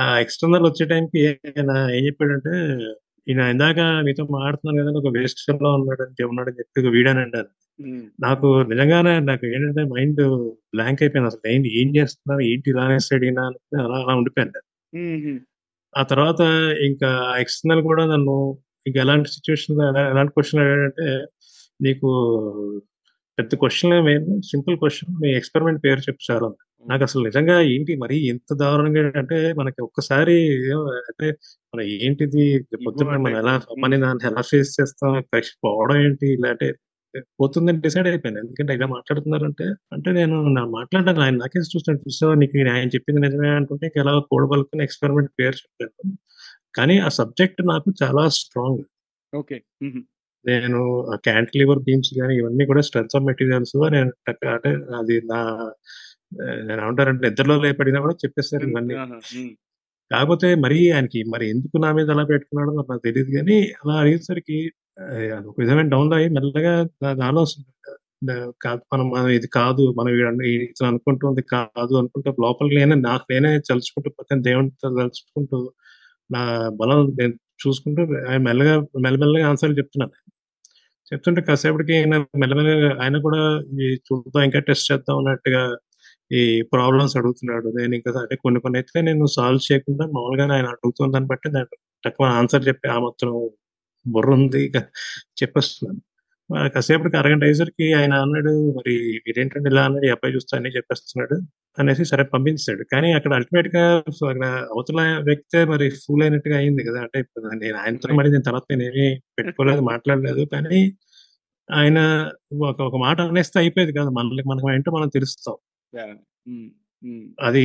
ఆ ఎక్స్టర్నల్ వచ్చే టైంకి ఆయన ఏం చెప్పాడంటే ఈయన ఇందాక మీతో మాట్లాడుతున్నాను కదా ఒక వేస్ట్ ఫెల్లో ఉన్నాడు అంటే ఉన్నాడని చెప్పి వీడానండి. నాకు నిజంగానే నాకు ఏంటంటే మైండ్ బ్లాంక్ అయిపోయింది, అసలు నేను ఏం చేస్తున్నాను ఏంటి ఇలా వేస్తాడు ఈయన అలా అలా ఉండిపోయాను. ఆ తర్వాత ఇంకా ఎక్స్టర్నల్ కూడా నన్ను ఇంకా ఎలాంటి సిచ్యువేషన్ ఎలాంటి క్వశ్చన్ అడిగాడంటే నీకు పెద్ద క్వశ్చన్ ఏమైనా సింపుల్ క్వశ్చన్ మీ ఎక్స్పెరిమెంట్ పేరు చెప్పు సార్. నాకు అసలు నిజంగా ఏంటి మరి ఎంత దారుణంగా అంటే మనకి ఒక్కసారి అంటే మనం ఏంటిది పొద్దున మనం ఎలా మన దాన్ని ఎలా ఫేస్ చేస్తాం, పరీక్ష పోవడం ఏంటి ఇలా అంటే పోతుందని డిసైడ్ అయిపోయాను. ఎందుకంటే ఇలా మాట్లాడుతున్నారంటే అంటే నేను నా మాట్లాడాను ఆయన నాకేసి చూస్తాను చూసావా నీకు ఆయన చెప్పింది నిజమే అంటుంటే ఇంకా ఎలా కూడబలుకుని ఎక్స్పెరిమెంట్ పేరు చెప్పాను. కానీ ఆ సబ్జెక్ట్ నాకు చాలా స్ట్రాంగ్. ఓకే నేను క్యాంటిలివర్ బీమ్స్ కానీ ఇవన్నీ కూడా స్ట్రెంత్ ఆఫ్ మెటీరియల్స్ నేను అంటే అది నా నేను అంటారంటే నిద్రలో లేపడినా కూడా చెప్పేస్తారు ఇవన్నీ. కాకపోతే మరి ఆయనకి మరి ఎందుకు నా మీద అలా పెట్టుకున్నాడో నాకు తెలియదు, కానీ అలా అడిగేసరికి అది ఒక విధమైన డౌన్ అయ్యి మెల్లగా ఆలోచన మనం ఇది కాదు మనం ఇతను అనుకుంటుంది కాదు అనుకుంటే లోపల నేనే నాకు నేనే తలుచుకుంటూ పక్కన దేవుడితో తలుచుకుంటూ నా బలం నేను చూసుకుంటూ ఆయన మెల్లగా మెల్లమెల్లగా ఆన్సర్లు చెప్తున్నాను. చెప్తుంటే కాసేపటికి ఆయన మెల్లమెల్లగా ఆయన కూడా చూద్దాం ఇంకా టెస్ట్ చేద్దాం అన్నట్టుగా ఈ ప్రాబ్లమ్స్ అడుగుతున్నాడు. నేను ఇంకా అంటే కొన్ని కొన్ని అయితే నేను సాల్వ్ చేయకుండా మామూలుగా ఆయన అడుగుతున్న దాన్ని బట్టి దాని తక్కువ ఆన్సర్ చెప్పి ఆ మొత్తం బుర్ర ఉంది చెప్పేస్తున్నాను. కాసేపటికి అరగంట అయ్యేసరికి ఆయన అన్నాడు, మరి మీరేంటంటే ఇలా అన్నాడు, ఈ అబ్బాయి చూస్తా అని చెప్పేస్తున్నాడు అనేసి సరే పంపించాడు. కానీ అక్కడ అల్టిమేట్ గా అక్కడ అవతల వ్యక్తే మరి ఫూల్ అయినట్టుగా అయింది కదా. అంటే ఇప్పుడు నేను ఆయనతో మరి దీని తర్వాత నేను ఏమీ పెట్టుకోలేదు, మాట్లాడలేదు. కానీ ఆయన ఒక ఒక మాట అనేస్తే అయిపోయేది కదా, మనకి మనం ఏంటో మనం తెలుస్తాం. అది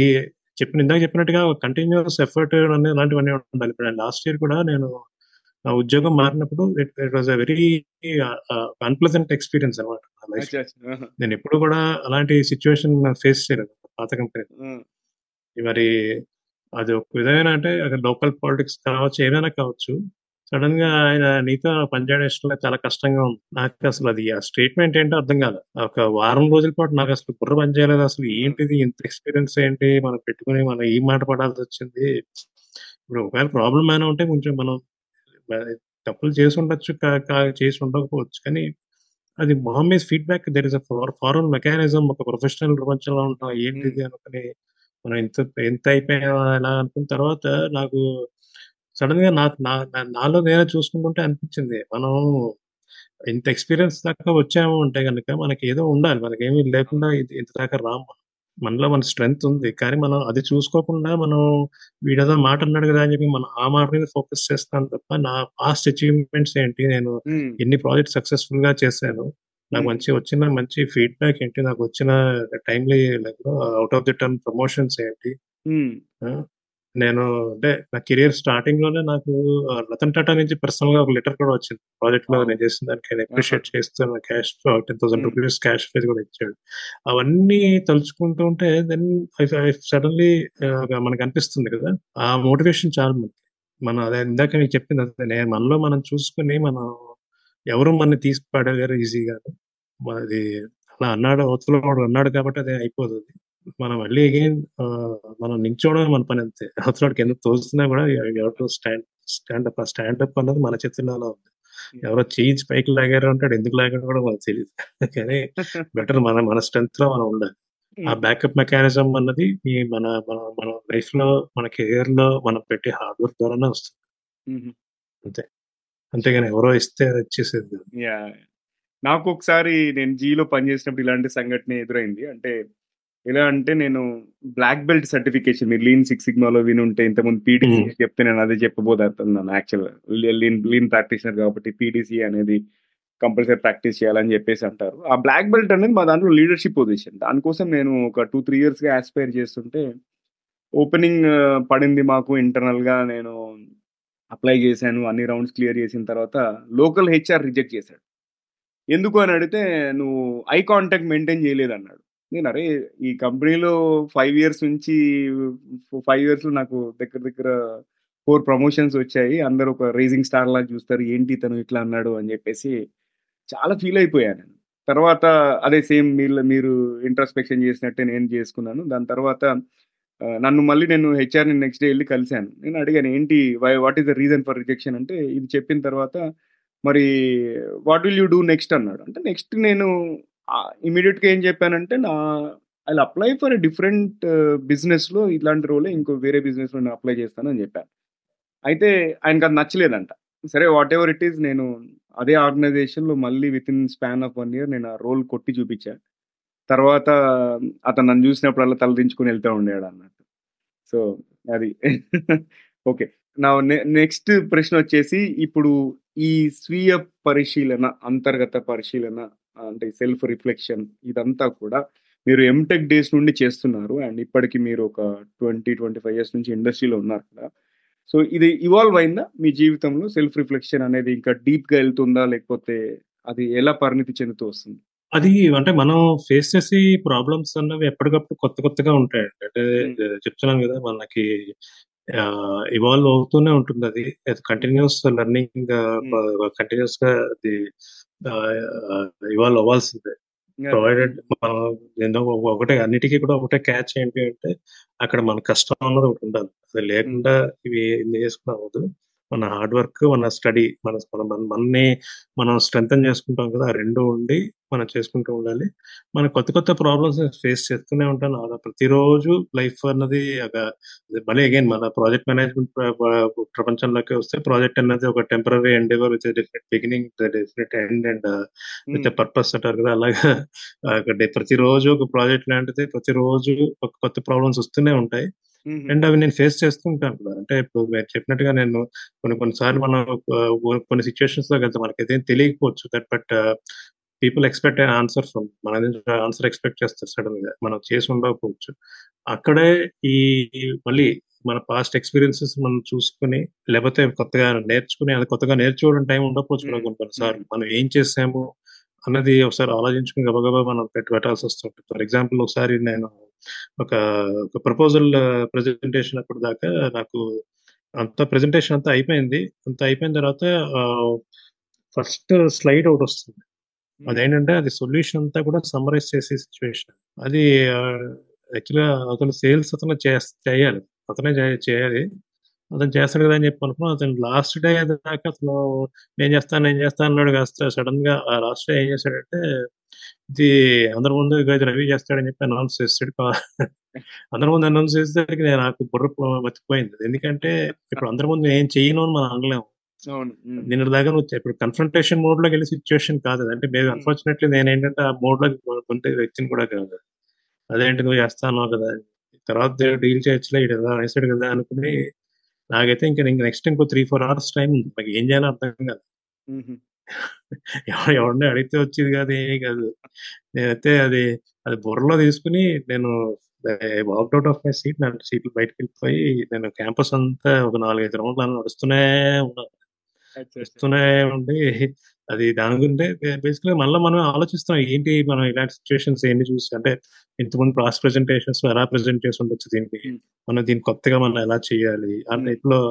చెప్పిన ఇందాక చెప్పినట్టుగా కంటిన్యూస్ ఎఫర్ట్ ఇలాంటివన్నీ ఉండాలి. ఇప్పుడు లాస్ట్ ఇయర్ కూడా నేను నా ఉద్యోగం మారినప్పుడు it it was a very unpleasant experience అనమాట నా లైఫ్. నేను ఎప్పుడు కూడా అలాంటి సిచ్యువేషన్ ఫేస్ చేయలేదు పాత కంపెనీ. మరి అది ఒక విధమైన అంటే లోకల్ పాలిటిక్స్ కావచ్చు, ఏమైనా కావచ్చు, సడన్ గా ఆయన నీతో పనిచేయడం చాలా కష్టంగా ఉంది. నాకు అసలు అది ఆ స్టేట్మెంట్ ఏంటో అర్థం కాదు. ఒక వారం రోజుల పాటు నాకు అసలు బుర్ర పనిచేయలేదు. అసలు ఏంటిది, ఇంత ఎక్స్పీరియన్స్ ఏంటి మనం పెట్టుకుని మనం ఈ మాట పడాల్సి వచ్చింది. ఇప్పుడు ఒకవేళ ప్రాబ్లం అయినా ఉంటే కొంచెం మనం తప్పులు చేసి ఉండొచ్చు, చేసి ఉండకపోవచ్చు. కానీ అది మొహమ్మీస్ feedback there is a foreign mechanism. ఒక ప్రొఫెషనల్ ప్రపంచంలో ఉంటాం, ఏంటిది అనుకుని మనం ఎంత ఎంత అయిపోయా ఎలా అనుకున్న తర్వాత నాకు సడన్ గా నాకు నాలో నేనే చూసుకుంటుంటే అనిపించింది, మనం ఇంత ఎక్స్పీరియన్స్ దాకా వచ్చాము అంటే కనుక మనకి ఏదో ఉండాలి, మనకేమీ లేకుండా ఇంత దాకా రాము, మనలో మన స్ట్రెంగ్త్ ఉంది. కానీ మనం అది చూసుకోకుండా మనం వీడేదో మాట అన్నాడు కదా అని చెప్పి మనం ఆ మాట మీద ఫోకస్ చేస్తాను తప్ప నా పాస్ట్ అచీవ్మెంట్స్ ఏంటి, నేను ఎన్ని ప్రాజెక్ట్ సక్సెస్ఫుల్ గా చేశాను, నాకు మంచి వచ్చిన మంచి ఫీడ్బ్యాక్ ఏంటి, నాకు వచ్చిన timely out of the term promotions ఏంటి. నేను అంటే నా కెరియర్ స్టార్టింగ్ లోనే నాకు రతన్ టాటా నుంచి పర్సనల్ గా ఒక లెటర్ కూడా వచ్చింది, ప్రాజెక్ట్ లో నేను చేసిన దానికి ఆయన అప్రిషియేట్ చేస్తూ cash ten thousand rupees cash prize కూడా ఇచ్చాడు. అవన్నీ తలుచుకుంటూ ఉంటే దెన్ సడన్లీ మనకు అనిపిస్తుంది కదా ఆ మోటివేషన్ చాలా మంది మనం అదే ఇందాక మీకు చెప్పింది అంతే. నేను మనలో మనం చూసుకుని మనం ఎవరు మన తీసి పడేవారు ఈజీగా, అది అలా అన్నాడు అవతల వాడు అన్నాడు కాబట్టి అదే అయిపోతుంది. మనం మళ్ళీ అగైన్ మనం నించోవడం మన పని అంతే. అవతలకి ఎందుకు తోస్తున్నా కూడా స్టాండ్ స్టాండప్ ఆ స్టాండప్ అన్నది మన చేతుల్లోనే ఉంది. ఎవరో చేంజ్ పైకి లాగారు అంటాడు, ఎందుకు లాగారు కూడా మనకు తెలియదు. కానీ బెటర్ మన మన స్ట్రెంత్ లో మనం ఉండాలి. ఆ బ్యాకప్ మెకానిజం అన్నది మన మన మన లైఫ్ లో మన కెరియర్ లో మనం పెట్టే హార్డ్ వర్క్ ద్వారానే వస్తుంది అంతే. అంతేగాని ఎవరో ఇస్తే వచ్చేసేది. నాకు ఒకసారి నేను జీలో పనిచేసినప్పుడు ఇలాంటి సంఘటన ఎదురైంది. అంటే ఎలా అంటే నేను బ్లాక్ బెల్ట్ సర్టిఫికేషన్, మీరు లీన్ సిక్స్ సిగ్మాలో వినుంటే ఇంతకుముందు పీడీసీ చెప్తే నేను అదే చెప్పబోతున్నాను. యాక్చువల్ లీన్ లీన్ ప్రాక్టీషనర్ కాబట్టి పీడీసీ అనేది కంపల్సరీ ప్రాక్టీస్ చేయాలని చెప్పేసి అంటారు. ఆ బ్లాక్ బెల్ట్ అనేది మా దాంట్లో లీడర్షిప్ పొజిషన్. దానికోసం నేను ఒక టూ త్రీ ఇయర్స్గా ఆస్పైర్ చేస్తుంటే ఓపెనింగ్ పడింది మాకు ఇంటర్నల్గా. నేను అప్లై చేశాను, అన్ని రౌండ్స్ క్లియర్ చేసిన తర్వాత లోకల్ హెచ్ఆర్ రిజెక్ట్ చేశాడు. ఎందుకు అని అడిగితే నువ్వు ఐ కాంటాక్ట్ మెయింటైన్ చేయలేదు అన్నాడు. నేను అరే ఈ కంపెనీలో ఫైవ్ ఇయర్స్ నుంచి ఫైవ్ ఇయర్స్లో నాకు దగ్గర దగ్గర ఫోర్ ప్రమోషన్స్ వచ్చాయి, అందరూ ఒక రేసింగ్ స్టార్ లాగా చూస్తారు, ఏంటి తను ఇట్లా అన్నాడు అని చెప్పేసి చాలా ఫీల్ అయిపోయాను నేను. తర్వాత అదే సేమ్ మీరు మీరు ఇంట్రస్పెక్షన్ చేసినట్టే నేను చేసుకున్నాను. దాని తర్వాత నన్ను మళ్ళీ నేను హెచ్ఆర్ని నెక్స్ట్ డే వెళ్ళి కలిశాను. నేను అడిగాను ఏంటి why what is the reason for rejection అంటే, ఇది చెప్పిన తర్వాత మరి what will you do next అన్నాడు. అంటే నెక్స్ట్ నేను ఇమీడియట్గా ఏం చెప్పానంటే నా I apply for a different బిజినెస్లో ఇలాంటి రోలే ఇంకో వేరే బిజినెస్లో నేను అప్లై చేస్తానని చెప్పాను. అయితే ఆయనకు అది నచ్చలేదంట. సరే వాట్ ఎవర్ ఇట్ ఈస్ నేను అదే ఆర్గనైజేషన్లో మళ్ళీ within span of one year నేను ఆ రోల్ కొట్టి చూపించాను. తర్వాత అతను నన్ను చూసినప్పుడు అలా తలదించుకుని వెళ్తూ ఉండేవాడు అన్నట్టు. సో అది ఓకే. నా నెక్స్ట్ ప్రశ్న వచ్చేసి, ఇప్పుడు ఈ స్వీయ పరిశీలన, అంతర్గత పరిశీలన అంటే సెల్ఫ్ రిఫ్లెక్షన్, ఇదంతా కూడా మీరు ఎంటెక్ డేస్ నుండి చేస్తున్నారు అండ్ ఇప్పటికి మీరు ఒక ట్వంటీ ట్వంటీ ఫైవ్ ఇయర్స్ నుంచి ఇండస్ట్రీలో ఉన్నారు కదా. సో ఇది ఇవాల్వ్ అయిందా మీ జీవితంలో? సెల్ఫ్ రిఫ్లెక్షన్ అనేది ఇంకా డీప్గా వెళ్తుందా, లేకపోతే అది ఎలా పరిణితి చెందుతూ వస్తుంది? అది అంటే మనం ఫేస్ చేసే ప్రాబ్లమ్స్ అన్నవి ఎప్పటికప్పుడు కొత్త కొత్తగా ఉంటాయి. అంటే చెప్తున్నాను కదా మనకి ఇవాల్వ్ అవుతూనే ఉంటుంది. అది కంటిన్యూస్ లెర్నింగ్, కంటిన్యూస్ గా అది ఇవాల్వ్ అవ్వాల్సిందే. ప్రొవైడెడ్ మనం ఏదో ఒకటే అన్నిటికీ కూడా ఒకటే క్యాచ్ ఏంటి అంటే అక్కడ మన కష్టం అన్నది ఒకటి ఉండాలి. అది లేకుండా ఇవి చేసుకున్నా అవ్వదు. మన హార్డ్ వర్క్, మన స్టడీ, మన మన మనల్ని మనం స్ట్రెంగ్తన్ చేసుకుంటాం కదా, ఆ రెండు ఉండి మనం చేసుకుంటూ ఉండాలి. మనం కొత్త కొత్త ప్రాబ్లమ్స్ ఫేస్ చేస్తూనే ఉంటాను. అలా ప్రతిరోజు లైఫ్ అన్నది మళ్ళీ అగైన్ మన ప్రాజెక్ట్ మేనేజ్మెంట్ ప్రపంచంలోకి వస్తే ప్రాజెక్ట్ అనేది ఒక temporary endeavour with different beginning different end and with purpose అంటారు కదా. అలాగా ప్రతిరోజు ఒక ప్రాజెక్ట్ లాంటిది, ప్రతిరోజు ఒక కొత్త ప్రాబ్లమ్స్ వస్తూనే ఉంటాయి. అండ్ అవి నేను ఫేస్ చేస్తూ ఉంటాను కూడా. అంటే ఇప్పుడు మీరు చెప్పినట్టుగా నేను కొన్ని కొన్నిసార్లు మనం కొన్ని సిచ్యువేషన్స్ లో కదా మనకి ఏదైనా తెలియకపోవచ్చు that, but people expect answer from మన ఆన్సర్ ఎక్స్పెక్ట్ చేస్తారు సడన్ గా, మనం చేసి ఉండకపోవచ్చు. అక్కడే ఈ మళ్ళీ మన పాస్ట్ ఎక్స్పీరియన్సెస్ మనం చూసుకుని, లేకపోతే కొత్తగా నేర్చుకుని, అది కొత్తగా నేర్చుకోవడం టైం ఉండకపోవచ్చు కొన్ని కొన్నిసార్లు. మనం ఏం చేసాము అన్నది ఒకసారి ఆలోచించుకుని గబగబా మనం పెట్టాల్సి వస్తుంటుంది. ఫర్ ఎగ్జాంపుల్ ఒకసారి నేను ఒక ఒక ప్రపోజల్ ప్రెజెంటేషన్ అప్పుడు దాకా నాకు అంత ప్రెజెంటేషన్ అంతా అయిపోయింది. అంత అయిపోయిన తర్వాత ఫస్ట్ స్లైడ్ ఒకటి వస్తుంది. అదేంటంటే అది సొల్యూషన్ అంతా కూడా సమ్మరైజ్ చేసే సిచ్యువేషన్. అది యాక్చువల్గా అతను సేల్స్ అతను చేయాలి అతనే చేయాలి అతను చేస్తాడు కదా అని చెప్పి అనుకున్నాను. అతను లాస్ట్ డే దాకా అతను నేను చేస్తాను నేను చేస్తాను అన్నాడు. కాస్త సడన్ గా ఆ లాస్ట్ డే ఏం చేశాడంటే, ఇది అందరి ముందు ఇది రవి చేస్తాడని చెప్పి అనౌన్స్ చేస్తాడు. అందరి ముందు అనౌన్స్ చేసేసరికి నేను నాకు బుర్ర బతికిపోయింది. ఎందుకంటే ఇప్పుడు అందరి ముందు నేను చేయను అని మనం అనలేము. నిన్న దాకా నువ్వు ఇప్పుడు కన్ఫ్రంటేషన్ మోడ్ లోకి వెళ్ళే సిచ్యువేషన్ కాదు. అంటే మేము అన్ఫార్చునేట్లీ నేను ఏంటంటే ఆ మోడ్ లోకి ఉంటే వ్యక్తిని కూడా కాదు. అదేంటి నువ్వు చేస్తాను కదా, తర్వాత డీల్ చేయొచ్చులే ఇటు ఎలా వేసాడు కదా అనుకుని నాకైతే ఇంకా ఇంకా నెక్స్ట్ ఇంకో త్రీ ఫోర్ అవర్స్ టైం ఉంది. నాకు ఏం చేయాలో అర్థం కాదు. ఎవరిని అడిగితే వచ్చేది కాదు, ఏమీ కాదు. నేనైతే అది అది బుర్రలో తీసుకుని నేను వాక్అవుట్ ఆఫ్ మై సీట్, నా సీట్లు బయటకు వెళ్ళిపోయి నేను క్యాంపస్ అంతా ఒక నాలుగైదు రౌండ్లు అలా నడుస్తూనే ఉన్నాను. నడుస్తూనే ఉండి అది దాని గురించి బేసిక్గా మళ్ళీ మనం ఆలోచిస్తాం, ఏంటి మనం ఇలాంటి సిచ్యువేషన్స్ ఏంటి చూసి, అంటే ఇంతకుముందు పాస్ట్ ప్రెజెంటేషన్స్ ఎలా ప్రెజెంట్ చేసి ఉండొచ్చు, దీన్ని మనం దీన్ని కొత్తగా మనం ఎలా చేయాలి ఆ టైప్లో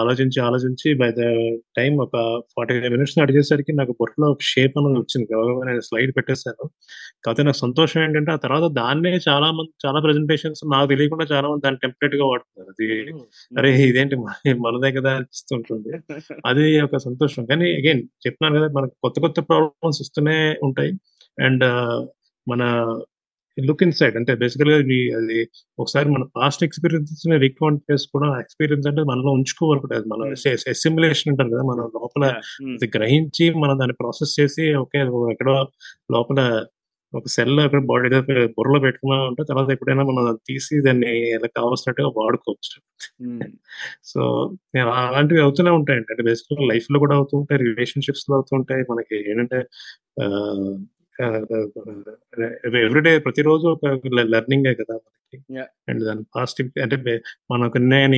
ఆలోచించి ఆలోచించి బై ద టైం ఒక ఫార్టీ ఫైవ్ మినిట్స్ అడిగేసరికి నాకు బొట్లో షేప్ అనేది వచ్చింది. గౌరవంగా నేను స్లైడ్ పెట్టేశాను. కాకపోతే నాకు సంతోషం ఏంటంటే ఆ తర్వాత దాన్నే చాలా మంది చాలా ప్రెజెంటేషన్స్ నాకు తెలియకుండా చాలా మంది దాన్ని టెంప్లెట్ గా వాడుతున్నారు. అది అరే ఇదేంటి మనదే కదా అనిపిస్తుంటుంది. అది ఒక సంతోషం. కానీ అగైన్ చెప్తున్నాను కదా, మనకు కొత్త కొత్త ప్రాబ్లమ్స్ వస్తూనే ఉంటాయి. అండ్ మన లుక్ ఇన్ సైడ్ అంటే బేసికల్ గా అది ఒకసారి మన పాస్ట్ ఎక్స్పీరియన్సెస్ ని రికౌంట్ చేసుకోవడం, ఎక్స్పీరియన్స్ అంటే మనలో ఉంచుకోవాలి కూడా. అది మనం అసిమ్యులేషన్ అంటారు కదా, మనం లోపల అది గ్రహించి మనం దాన్ని ప్రాసెస్ చేసి ఓకే ఎక్కడో లోపల ఒక సెల్ అక్కడ బాడీ బుర్రలో పెట్టుకున్నా ఉంటే తర్వాత ఎప్పుడైనా మనం తీసి దాన్ని ఎలా కావాల్సినట్టుగా వాడుకోవచ్చు. సో అలాంటివి అవుతూనే ఉంటాయి. అంటే బేసికల్గా లైఫ్ లో కూడా అవుతూ ఉంటాయి, రిలేషన్షిప్స్ లో అవుతూ ఉంటాయి. మనకి ఏంటంటే ఎవ్రీడే ప్రతిరోజు ఒక లెర్నింగే కదా మనకి. అండ్ దాని పాజిటివ్ అంటే మనకు నేను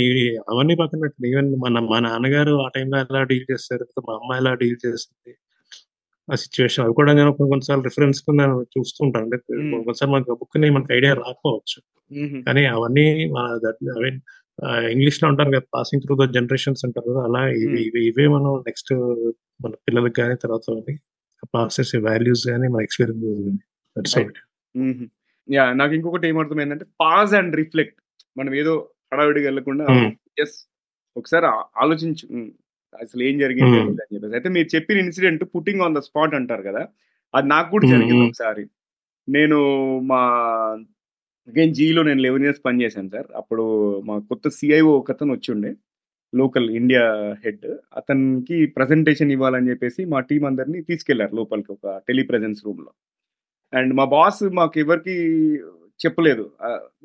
అవన్నీ పక్కన పెట్టండి, ఈవెన్ మన మా నాన్నగారు ఆ టైంలో ఎలా డీల్ చేస్తారు, మా అమ్మ ఎలా డీల్ చేస్తుంది ఆ సిచ్యువేషన్, అవి కూడా నేను కొన్నిసార్లు రిఫరెన్స్ నేను చూస్తుంటాను. అంటే కొన్నిసార్లు మనకు బుక్ ని మనకు ఐడియా రాకపోవచ్చు, కానీ అవన్నీ అవన్నీ ఇంగ్లీష్ లో ఉంటారు కదా, పాసింగ్ త్రూ ద జనరేషన్స్ అంటారు కదా, అలా ఇవి ఇవే మనం నెక్స్ట్ మన పిల్లలకి కానీ తర్వాత ప్రాసెస్ వాల్యూస్ కానీ మన ఎక్స్పీరియన్స్. యా నాకు ఇంకొకటి ఏమర్థం ఏంటంటే పాజ్ అండ్ రిఫ్లెక్ట్. మనం ఏదో హడావిడికి వెళ్ళకుండా ఎస్ ఒకసారి ఆలోచించు అసలు ఏం జరిగింది అని చెప్పేసి. అయితే మీరు చెప్పిన incident putting on the spot అంటారు కదా, అది నాకు కూడా జరిగింది. ఒకసారి నేను మా అగైన్ జీలో నేను లెవెన్ ఇయర్స్ పని చేశాను సార్. అప్పుడు మా కొత్త సిఐఓ ఒక అతను వచ్చి ఉండే, లోకల్ ఇండియా హెడ్. అతనికి ప్రజెంటేషన్ ఇవ్వాలని చెప్పేసి మా టీం అందరినీ తీసుకెళ్లారు లోపలికి ఒక టెలి ప్రెజెన్స్ రూమ్ లో. అండ్ మా బాస్ మాకు ఎవరికి చెప్పలేదు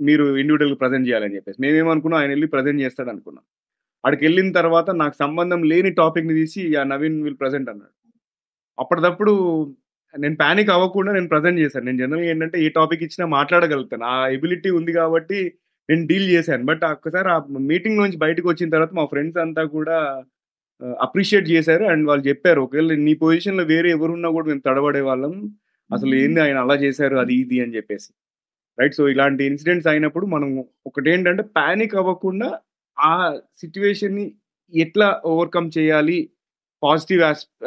మీరు ఇండివిజువల్గా ప్రజెంట్ చేయాలని చెప్పేసి. మేమేమనుకున్నాం ఆయన వెళ్ళి ప్రజెంట్ చేస్తాడు అనుకున్నాం. అక్కడికి వెళ్ళిన తర్వాత నాకు సంబంధం లేని టాపిక్ని తీసి ఆ నవీన్ విల్ ప్రజెంట్ అన్నాడు. అప్పటికప్పుడు నేను ప్యానిక్ అవ్వకుండా నేను ప్రజెంట్ చేశాను. నేను జనరల్గా ఏంటంటే ఏ టాపిక్ ఇచ్చినా మాట్లాడగలుగుతాను, ఆ ఎబిలిటీ ఉంది కాబట్టి నేను డీల్ చేశాను. బట్ ఒక్కసారి ఆ మీటింగ్ నుంచి బయటకు వచ్చిన తర్వాత మా ఫ్రెండ్స్ అంతా కూడా అప్రిషియేట్ చేశారు. అండ్ వాళ్ళు చెప్పారు ఒకవేళ నీ పొజిషన్లో వేరే ఎవరున్నా కూడా మేము తడబడే వాళ్ళం, అసలు ఏంది ఆయన అలా చేశారు అది ఇది అని చెప్పేసి. రైట్, సో ఇలాంటి ఇన్సిడెంట్స్ అయినప్పుడు మనం ఒకటేంటంటే ప్యానిక్ అవ్వకుండా ఆ సిచ్యువేషన్ని ఎట్లా ఓవర్కమ్ చేయాలి పాజిటివ్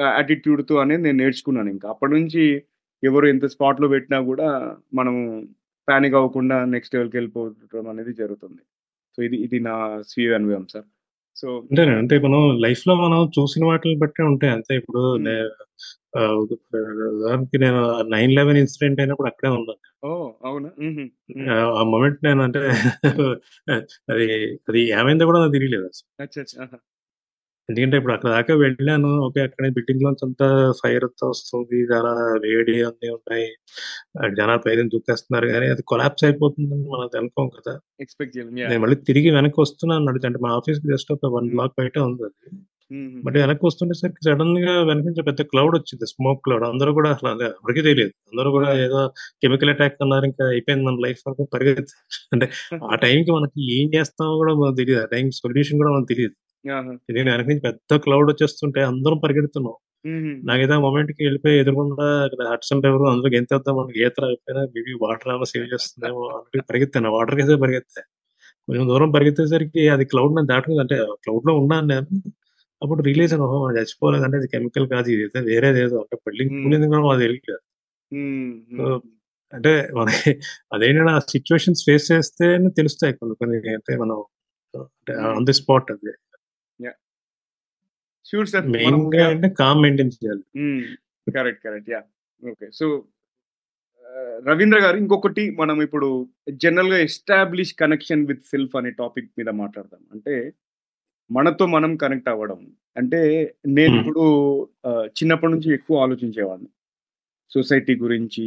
యాటిట్యూడ్తో అనేది నేను నేర్చుకున్నాను. ఇంకా అప్పటి నుంచి ఎవరు ఎంత స్పాట్లో పెట్టినా కూడా మనము ప్యానిక్ అవ్వకుండా నెక్స్ట్ లెవెల్కి వెళ్ళిపోవడం అనేది జరుగుతుంది. సో ఇది ఇది నా స్వీయ అనుభవం సార్. సో అంటే అంటే మనం లైఫ్ లో మనం చూసిన వాటిని బట్టే ఉంటాయి అంతే. ఇప్పుడు నే- ఆ, ఉదాహరణకి నేను నైన్ లెవెన్ ఇన్సిడెంట్ అయినప్పుడు అక్కడే ఉన్నాను. ఓ అవునా? మ్హూ, మ్. ఆ మొమెంట్ నేను అంటే అది అది ఏమైందో కూడా నాకు తెలియలేదు అసలు. అచ్చా అచ్చా, ఆహా. ఎందుకంటే ఇప్పుడు అక్కడ దాకా వెళ్ళాను, ఓకే అక్కడ బిల్డింగ్ లోంచి అంతా ఫైర్ అంతా వస్తుంది, చాలా వేడి అన్నీ ఉన్నాయి, ఆ జనాలు పైన దూకేస్తున్నారు, కానీ అది కొలాప్స్ అయిపోతుందని మనం అనుకోం కదా. ఎక్స్పెక్ట్ చేయాలి. యా నేను మళ్ళీ తిరిగి వెనక్కి వస్తున్నాను నడిచి, అంటే మా ఆఫీస్ కి జస్ట్ ఒక వన్ బ్లాక్ బయట ఉంది అది. మళ్ళీ వెనక్కి వస్తుండేసరికి సడన్ గా వెనక నుంచి పెద్ద క్లౌడ్ వచ్చింది, స్మోక్ క్లౌడ్. అందరూ కూడా అసలు అదే ఎవరికీ తెలియదు, అందరూ కూడా ఏదో కెమికల్ అటాక్ అన్నారు, ఇంకా అయిపోయింది మన లైఫ్ వరకు పరిగెత్తి. అంటే ఆ టైంకి మనకి ఏం చేస్తామో కూడా మనకు తెలియదు, ఆ టైం సొల్యూషన్ కూడా మనకు తెలియదు. నేను వెనక నుంచి పెద్ద క్లౌడ్ వచ్చేస్తుంటే అందరం పరిగెడుతున్నాం. నాకైతే ఆ moment కి వెళ్ళిపోయి ఎదురుకుండా అక్కడ హట్సన్ ఎవరు అందులో గెంతేద్దాం, మనకి ఈత రాకపోయినా మేబీ వాటర్ ఏమైనా సేవ్ చేస్తుందేమో అన్నట్టు పరిగెత్తాను. వాటర్ కేసే పరిగెత్తాను. కొంచెం దూరం పరిగెత్తేసరికి అది క్లౌడ్ నేను దాటుకుంది, అంటే క్లౌడ్ లో ఉన్నాను నేను. అప్పుడు రిలీజ్ అయిన, ఓహో మనం చచ్చిపోలేదు, అంటే ఇది కెమికల్ కాదు, ఇది ఏదో వేరేది ఏదో, అంటే బిల్డింగ్ కూలింది కూడా మాకు తెలియలేదు. సో అంటే మనకి అదేంటంటే ఆ సిచ్యువేషన్స్ ఫేస్ చేస్తేనే తెలుస్తాయి కొన్ని కొన్ని, అంటే మనం అంటే ఆన్ ది స్పాట్. అది షూర్ సార్, మెయిన్ మనము గా యా అంటే కామ్ మెయింటైన్ చేయాలి. Correct correct yeah okay. So ఆ, రవీంద్ర గారు, ఇంకొకటి మనం ఇప్పుడు జనరల్ గా ఎస్టాబ్లిష్ కనెక్షన్ విత్ సెల్ఫ్ అనే టాపిక్ మీద మాట్లాడదాం. అంటే మనతో మనం కనెక్ట్ అవ్వడం అంటే, నేను ఉమ్, ఇప్పుడు ఆ, చిన్నప్పటి నుంచి ఎక్కువ ఆలోచించేవాడిని సొసైటీ గురించి,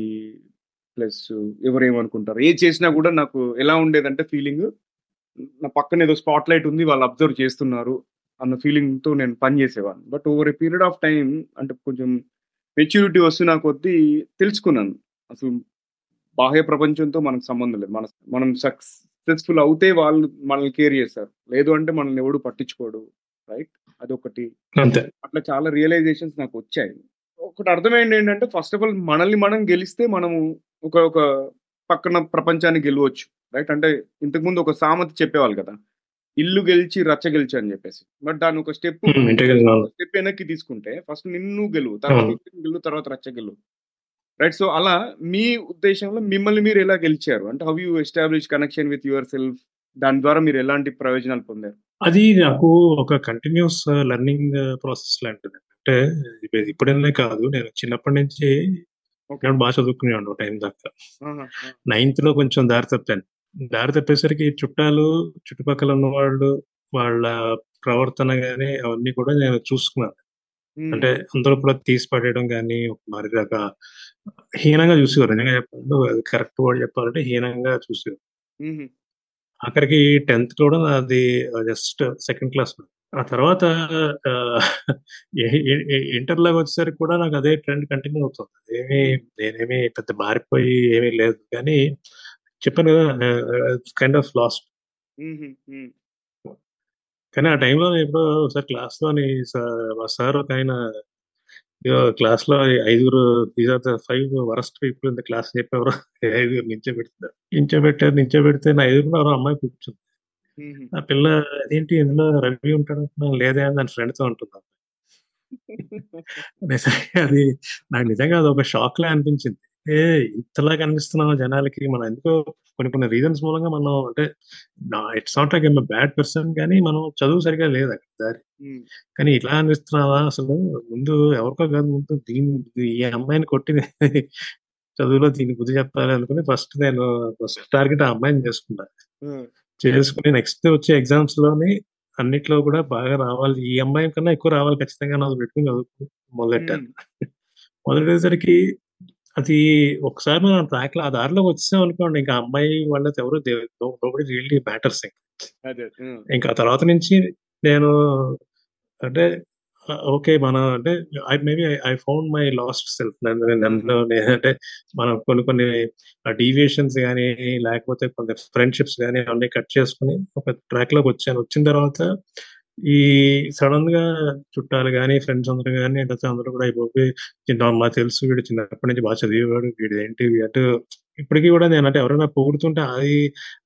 ప్లస్ ఎవరేమనుకుంటారు, ఏ చేసినా కూడా నాకు ఎలా ఉండేదంటే ఫీలింగ్, నా పక్కన ఏదో స్పాట్ లైట్ ఉంది, వాళ్ళు అబ్జర్వ్ చేస్తున్నారు అన్న ఫీలింగ్తో నేను పని చేసేవాడిని. But over a period of time, అంటే కొంచెం మెచ్యూరిటీ వస్తున్న కొద్దీ తెలుసుకున్నాను అసలు బాహ్య ప్రపంచంతో మనకు సంబంధం లేదు. మన మనం సక్సెస్ఫుల్ అవుతే వాళ్ళు మనల్ని కేర్ చేస్తారు, లేదు అంటే మనల్ని ఎవడు పట్టించుకోడు, రైట్? అదొకటి. అంతే. అట్లా చాలా రియలైజేషన్స్ నాకు వచ్చాయి. ఒకటి అర్థమైంది ఏంటంటే, ఫస్ట్ ఆఫ్ ఆల్ మనల్ని మనం గెలిస్తే మనము ఒక ఒక పక్కన ప్రపంచాన్ని గెలవచ్చు, రైట్? అంటే ఇంతకుముందు ఒక సామెత చెప్పేవాళ్ళు కదా, ఇల్లు గెలిచి రచ్చ గెలిచి అని చెప్పేసి. బట్ దాని ఒక స్టెప్ ఉమ్, ఇంటికి వెళ్ళాలి. స్టెప్ వెనక్కి తీసుకుంటే, ఫస్ట్ నిన్ను గెలువు, తర్వాత అవును. ఇంటిని గెలువు, తర్వాత రచ్చ గెలువు, రైట్? సో అలా మీ ఉద్దేశంలో మిమ్మల్ని మీరు ఎలా గెలిచారు? అంటే how you establish connection with yourself, దాని ద్వారా మీరు ఎలాంటి ప్రయోజనాలు పొందారు? అది నాకు ఒక కంటిన్యూస్ లెర్నింగ్ ప్రాసెస్ లాంటిది. అంటే ఇది- ఇప్పుడనే కాదు, నేను చిన్నప్పటి నుంచి ఓకే నేను బాగా చదువుకునేవాడు టైం దాకా. నైన్త్ లో కొంచెం దారి తప్పాను. దారి తప్పేసరికి చుట్టాలు చుట్టుపక్కల ఉన్న వాళ్ళు వాళ్ళ ప్రవర్తన కానీ అవన్నీ కూడా నేను చూసుకున్నాను. అంటే అందరూ కూడా తీసి పడేయడం కానీ ఒక మరి రక హీనంగా చూసేవారు. నిజంగా చెప్పాలంటే కరెక్ట్ వర్డ్ చెప్పాలంటే హీనంగా చూసేవారు. ఆఖరికి టెన్త్ కూడా నాది జస్ట్ సెకండ్ క్లాస్. ఆ తర్వాత ఇంటర్ లాగా వచ్చేసరికి కూడా నాకు అదే ట్రెండ్ కంటిన్యూ అవుతుంది. ఏమీ నేనేమి పెద్ద మారిపోయి ఏమీ లేదు, కానీ చెప్పాను కదా కైండ్ ఆఫ్ లాస్ట్. కానీ ఆ టైంలో ఇప్పుడు ఒకసారి క్లాస్ లోని సా- మా సార్ ఒక ఆయన, "ఇదిగో క్లాస్ లో ఐదుగురు these are the five worst people in the class" చెప్పేవారు. ఐదుగురు నించోబెడుతున్నారు, నించోబెట్టారు. నించోబెడితే నా ఎదురుకున్న ఎవరో అమ్మాయి కూర్చుంది. ఆ పిల్ల, "అదేంటి ఇందులో రవి ఉంటాడు అనుకున్నాను", "లేదే" అని దాని ఫ్రెండ్ తో ఉంటుంది. అనేసరికి అది నాకు నిజంగా అది ఒక షాక్ లా అనిపించింది. ఏ ఇంతలా కనిపిస్తున్నాం జనాలకి మనం, ఎందుకో కొన్ని కొన్ని రీజన్స్ మూలంగా మనం, అంటే it's not like am bad person, కానీ మనం చదువు సరిగా లేదు అక్కడ దారి, కానీ ఇట్లా అనిపిస్తున్నావా అసలు ముందు ఎవరికో కాదు ముందు దీని ఈ అమ్మాయిని కొట్టి చదువులో దీన్ని బుద్ధి చెప్పాలి అనుకుని ఫస్ట్ నేను ఫస్ట్ టార్గెట్ ఆ అమ్మాయిని చేసుకున్నా. చేసుకుని నెక్స్ట్ వచ్చే ఎగ్జామ్స్ లోని అన్నిట్లో కూడా బాగా రావాలి, ఈ అమ్మాయి కన్నా ఎక్కువ రావాలి ఖచ్చితంగా అన్నది పెట్టుకుని చదువుకు మొదలెట్టాను. మొదలెట్టేసరికి అది ఒకసారి మనం ట్రాక్ లో ఆ దారిలోకి వచ్చేసాం అనుకోండి, ఇంకా అమ్మాయి వాళ్ళతో ఎవరు రియల్లీ మ్యాటర్స్. అదే ఇంకా ఆ తర్వాత నుంచి నేను అంటే ఆ, ఓకే మనం అంటే I maybe I found my lost self. నన్ను నన్ను నేను అంటే మనం కొన్ని కొన్ని డీవియేషన్స్ కానీ లేకపోతే కొన్ని ఫ్రెండ్షిప్స్ కానీ అవన్నీ కట్ చేసుకుని ఒక ట్రాక్ లోకి వచ్చాను. వచ్చిన తర్వాత ఈ సడన్ గా చుట్టాలు కానీ ఫ్రెండ్స్ అందరూ కానీ లేకపోతే అందరూ కూడా అయిపోయి, "చిన్న మా తెలుసు వీడు చిన్నప్పటి నుంచి బాగా చదివేవాడు, వీడు ఏంటి వీడు అటు". ఇప్పటికీ కూడా నేను అంటే ఎవరైనా పొగుడుతుంటే అది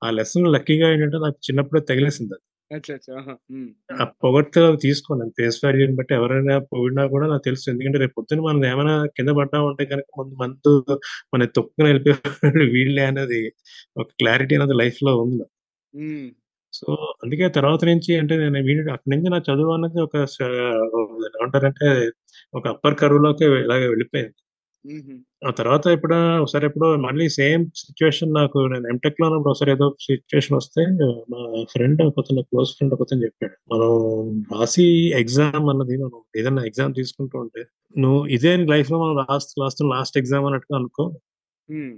ఆ లెసన్ లక్కీగా ఏంటంటే నాకు చిన్నప్పుడే తగిలేసింది. అది అచ్చా అచ్చా ఆహా. ఉమ్, ఆ ఉమ్, పొగడ్తలు తీసుకున్నాను ఫేస్ వాల్యూని బట్టి. ఎవరైనా పొగిడినా కూడా నాకు తెలుసు, ఎందుకంటే రేపు పొద్దున మనం ఏమైనా కింద పడ్డా ఉంటే కనుక ముందు మనతో మన తొక్కున వెళ్ళిపోయాడు వీళ్ళే అనేది ఒక క్లారిటీ అనేది లైఫ్ లో ఉంది. ఉమ్, సో అందుకే తర్వాత నుంచి అంటే నేను వీడి అక్కడి నుంచి నా చదువు అనేది ఒక స- ఏమంటారంటే ఒక అప్పర్ కరువులోకి ఇలాగే వెళ్ళిపోయింది. మ్మ్హ. ఆ తర్వాత ఇప్పుడు ఒకసారి ఎప్పుడో మళ్ళీ సేమ్ సిచ్యువేషన్ నాకు నేను ఎంటెక్ లో ఉన్నప్పుడు ఒకసారి ఏదో సిచ్యువేషన్ వస్తే మా ఫ్రెండ్ ఒకతను క్లోజ్ ఫ్రెండ్ ఒకతను చెప్పాడు, మనం రాసి ఎగ్జామ్ అన్నది మనం ఏదైనా ఎగ్జామ్ తీసుకుంటూ ఉంటే నువ్వు ఇదే లైఫ్ లో మనం లాస్ట్ లాస్ట్ లాస్ట్ ఎగ్జామ్ అన్నట్టుగా అనుకో, మ్మ్.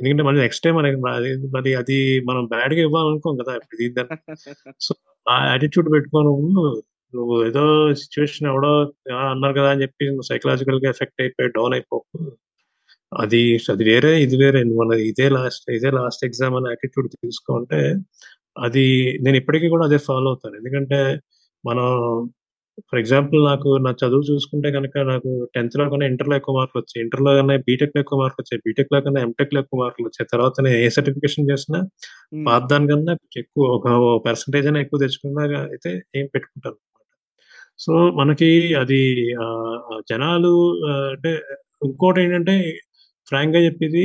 ఎందుకంటే మళ్ళీ నెక్స్ట్ టైం మనకి మరి మరి అది మనం బ్యాడ్ గా ఇవ్వాలనుకోం కదా ఇప్పుడు ఇది దాన్ని. సో ఆ యాటిట్యూడ్ పెట్టుకోను, నువ్వు ఏదో సిచ్యువేషన్ ఎవడో ఆ అన్నారు కదా అని చెప్పి నువ్వు సైకలాజికల్ గా ఎఫెక్ట్ అయిపోయి డౌన్ అయిపోకు, అది అది వేరే ఇది వేరే, నువ్వు మన ఇదే లాస్ట్ ఇదే లాస్ట్ ఎగ్జామ్ అనే యాటిట్యూడ్ తీసుకుంటే అది నేను ఇప్పటికీ కూడా అదే ఫాలో అవుతాను. ఎందుకంటే మనం ఫర్ ఎగ్జాంపుల్ నాకు నా చదువు చూసుకుంటే కనుక నాకు టెన్త్ లో కన్నా ఇంటర్ లో ఎక్కువ మార్కులు వచ్చాయి, ఇంటర్ లో కన్నా బీటెక్ లో ఎక్కువ మార్కులు వచ్చాయి, బీటెక్ లో కన్నా ఎంటెక్ లో ఎక్కువ మార్కులు వచ్చాయి. తర్వాత నేను ఏ సర్టిఫికేషన్ చేసినా మ్మ్. పాత దానికన్నా ఎక్కువ ఒక పర్సంటేజ్ అయినా ఎక్కువ తెచ్చుకున్నా అయితే ఏం పెట్టుకుంటాను అనమాట. సో మనకి అది ఆ, ఆ జనాలు ఆ, అంటే ఇంకోటి ఏంటంటే ఫ్రాంక్ గా చెప్పేది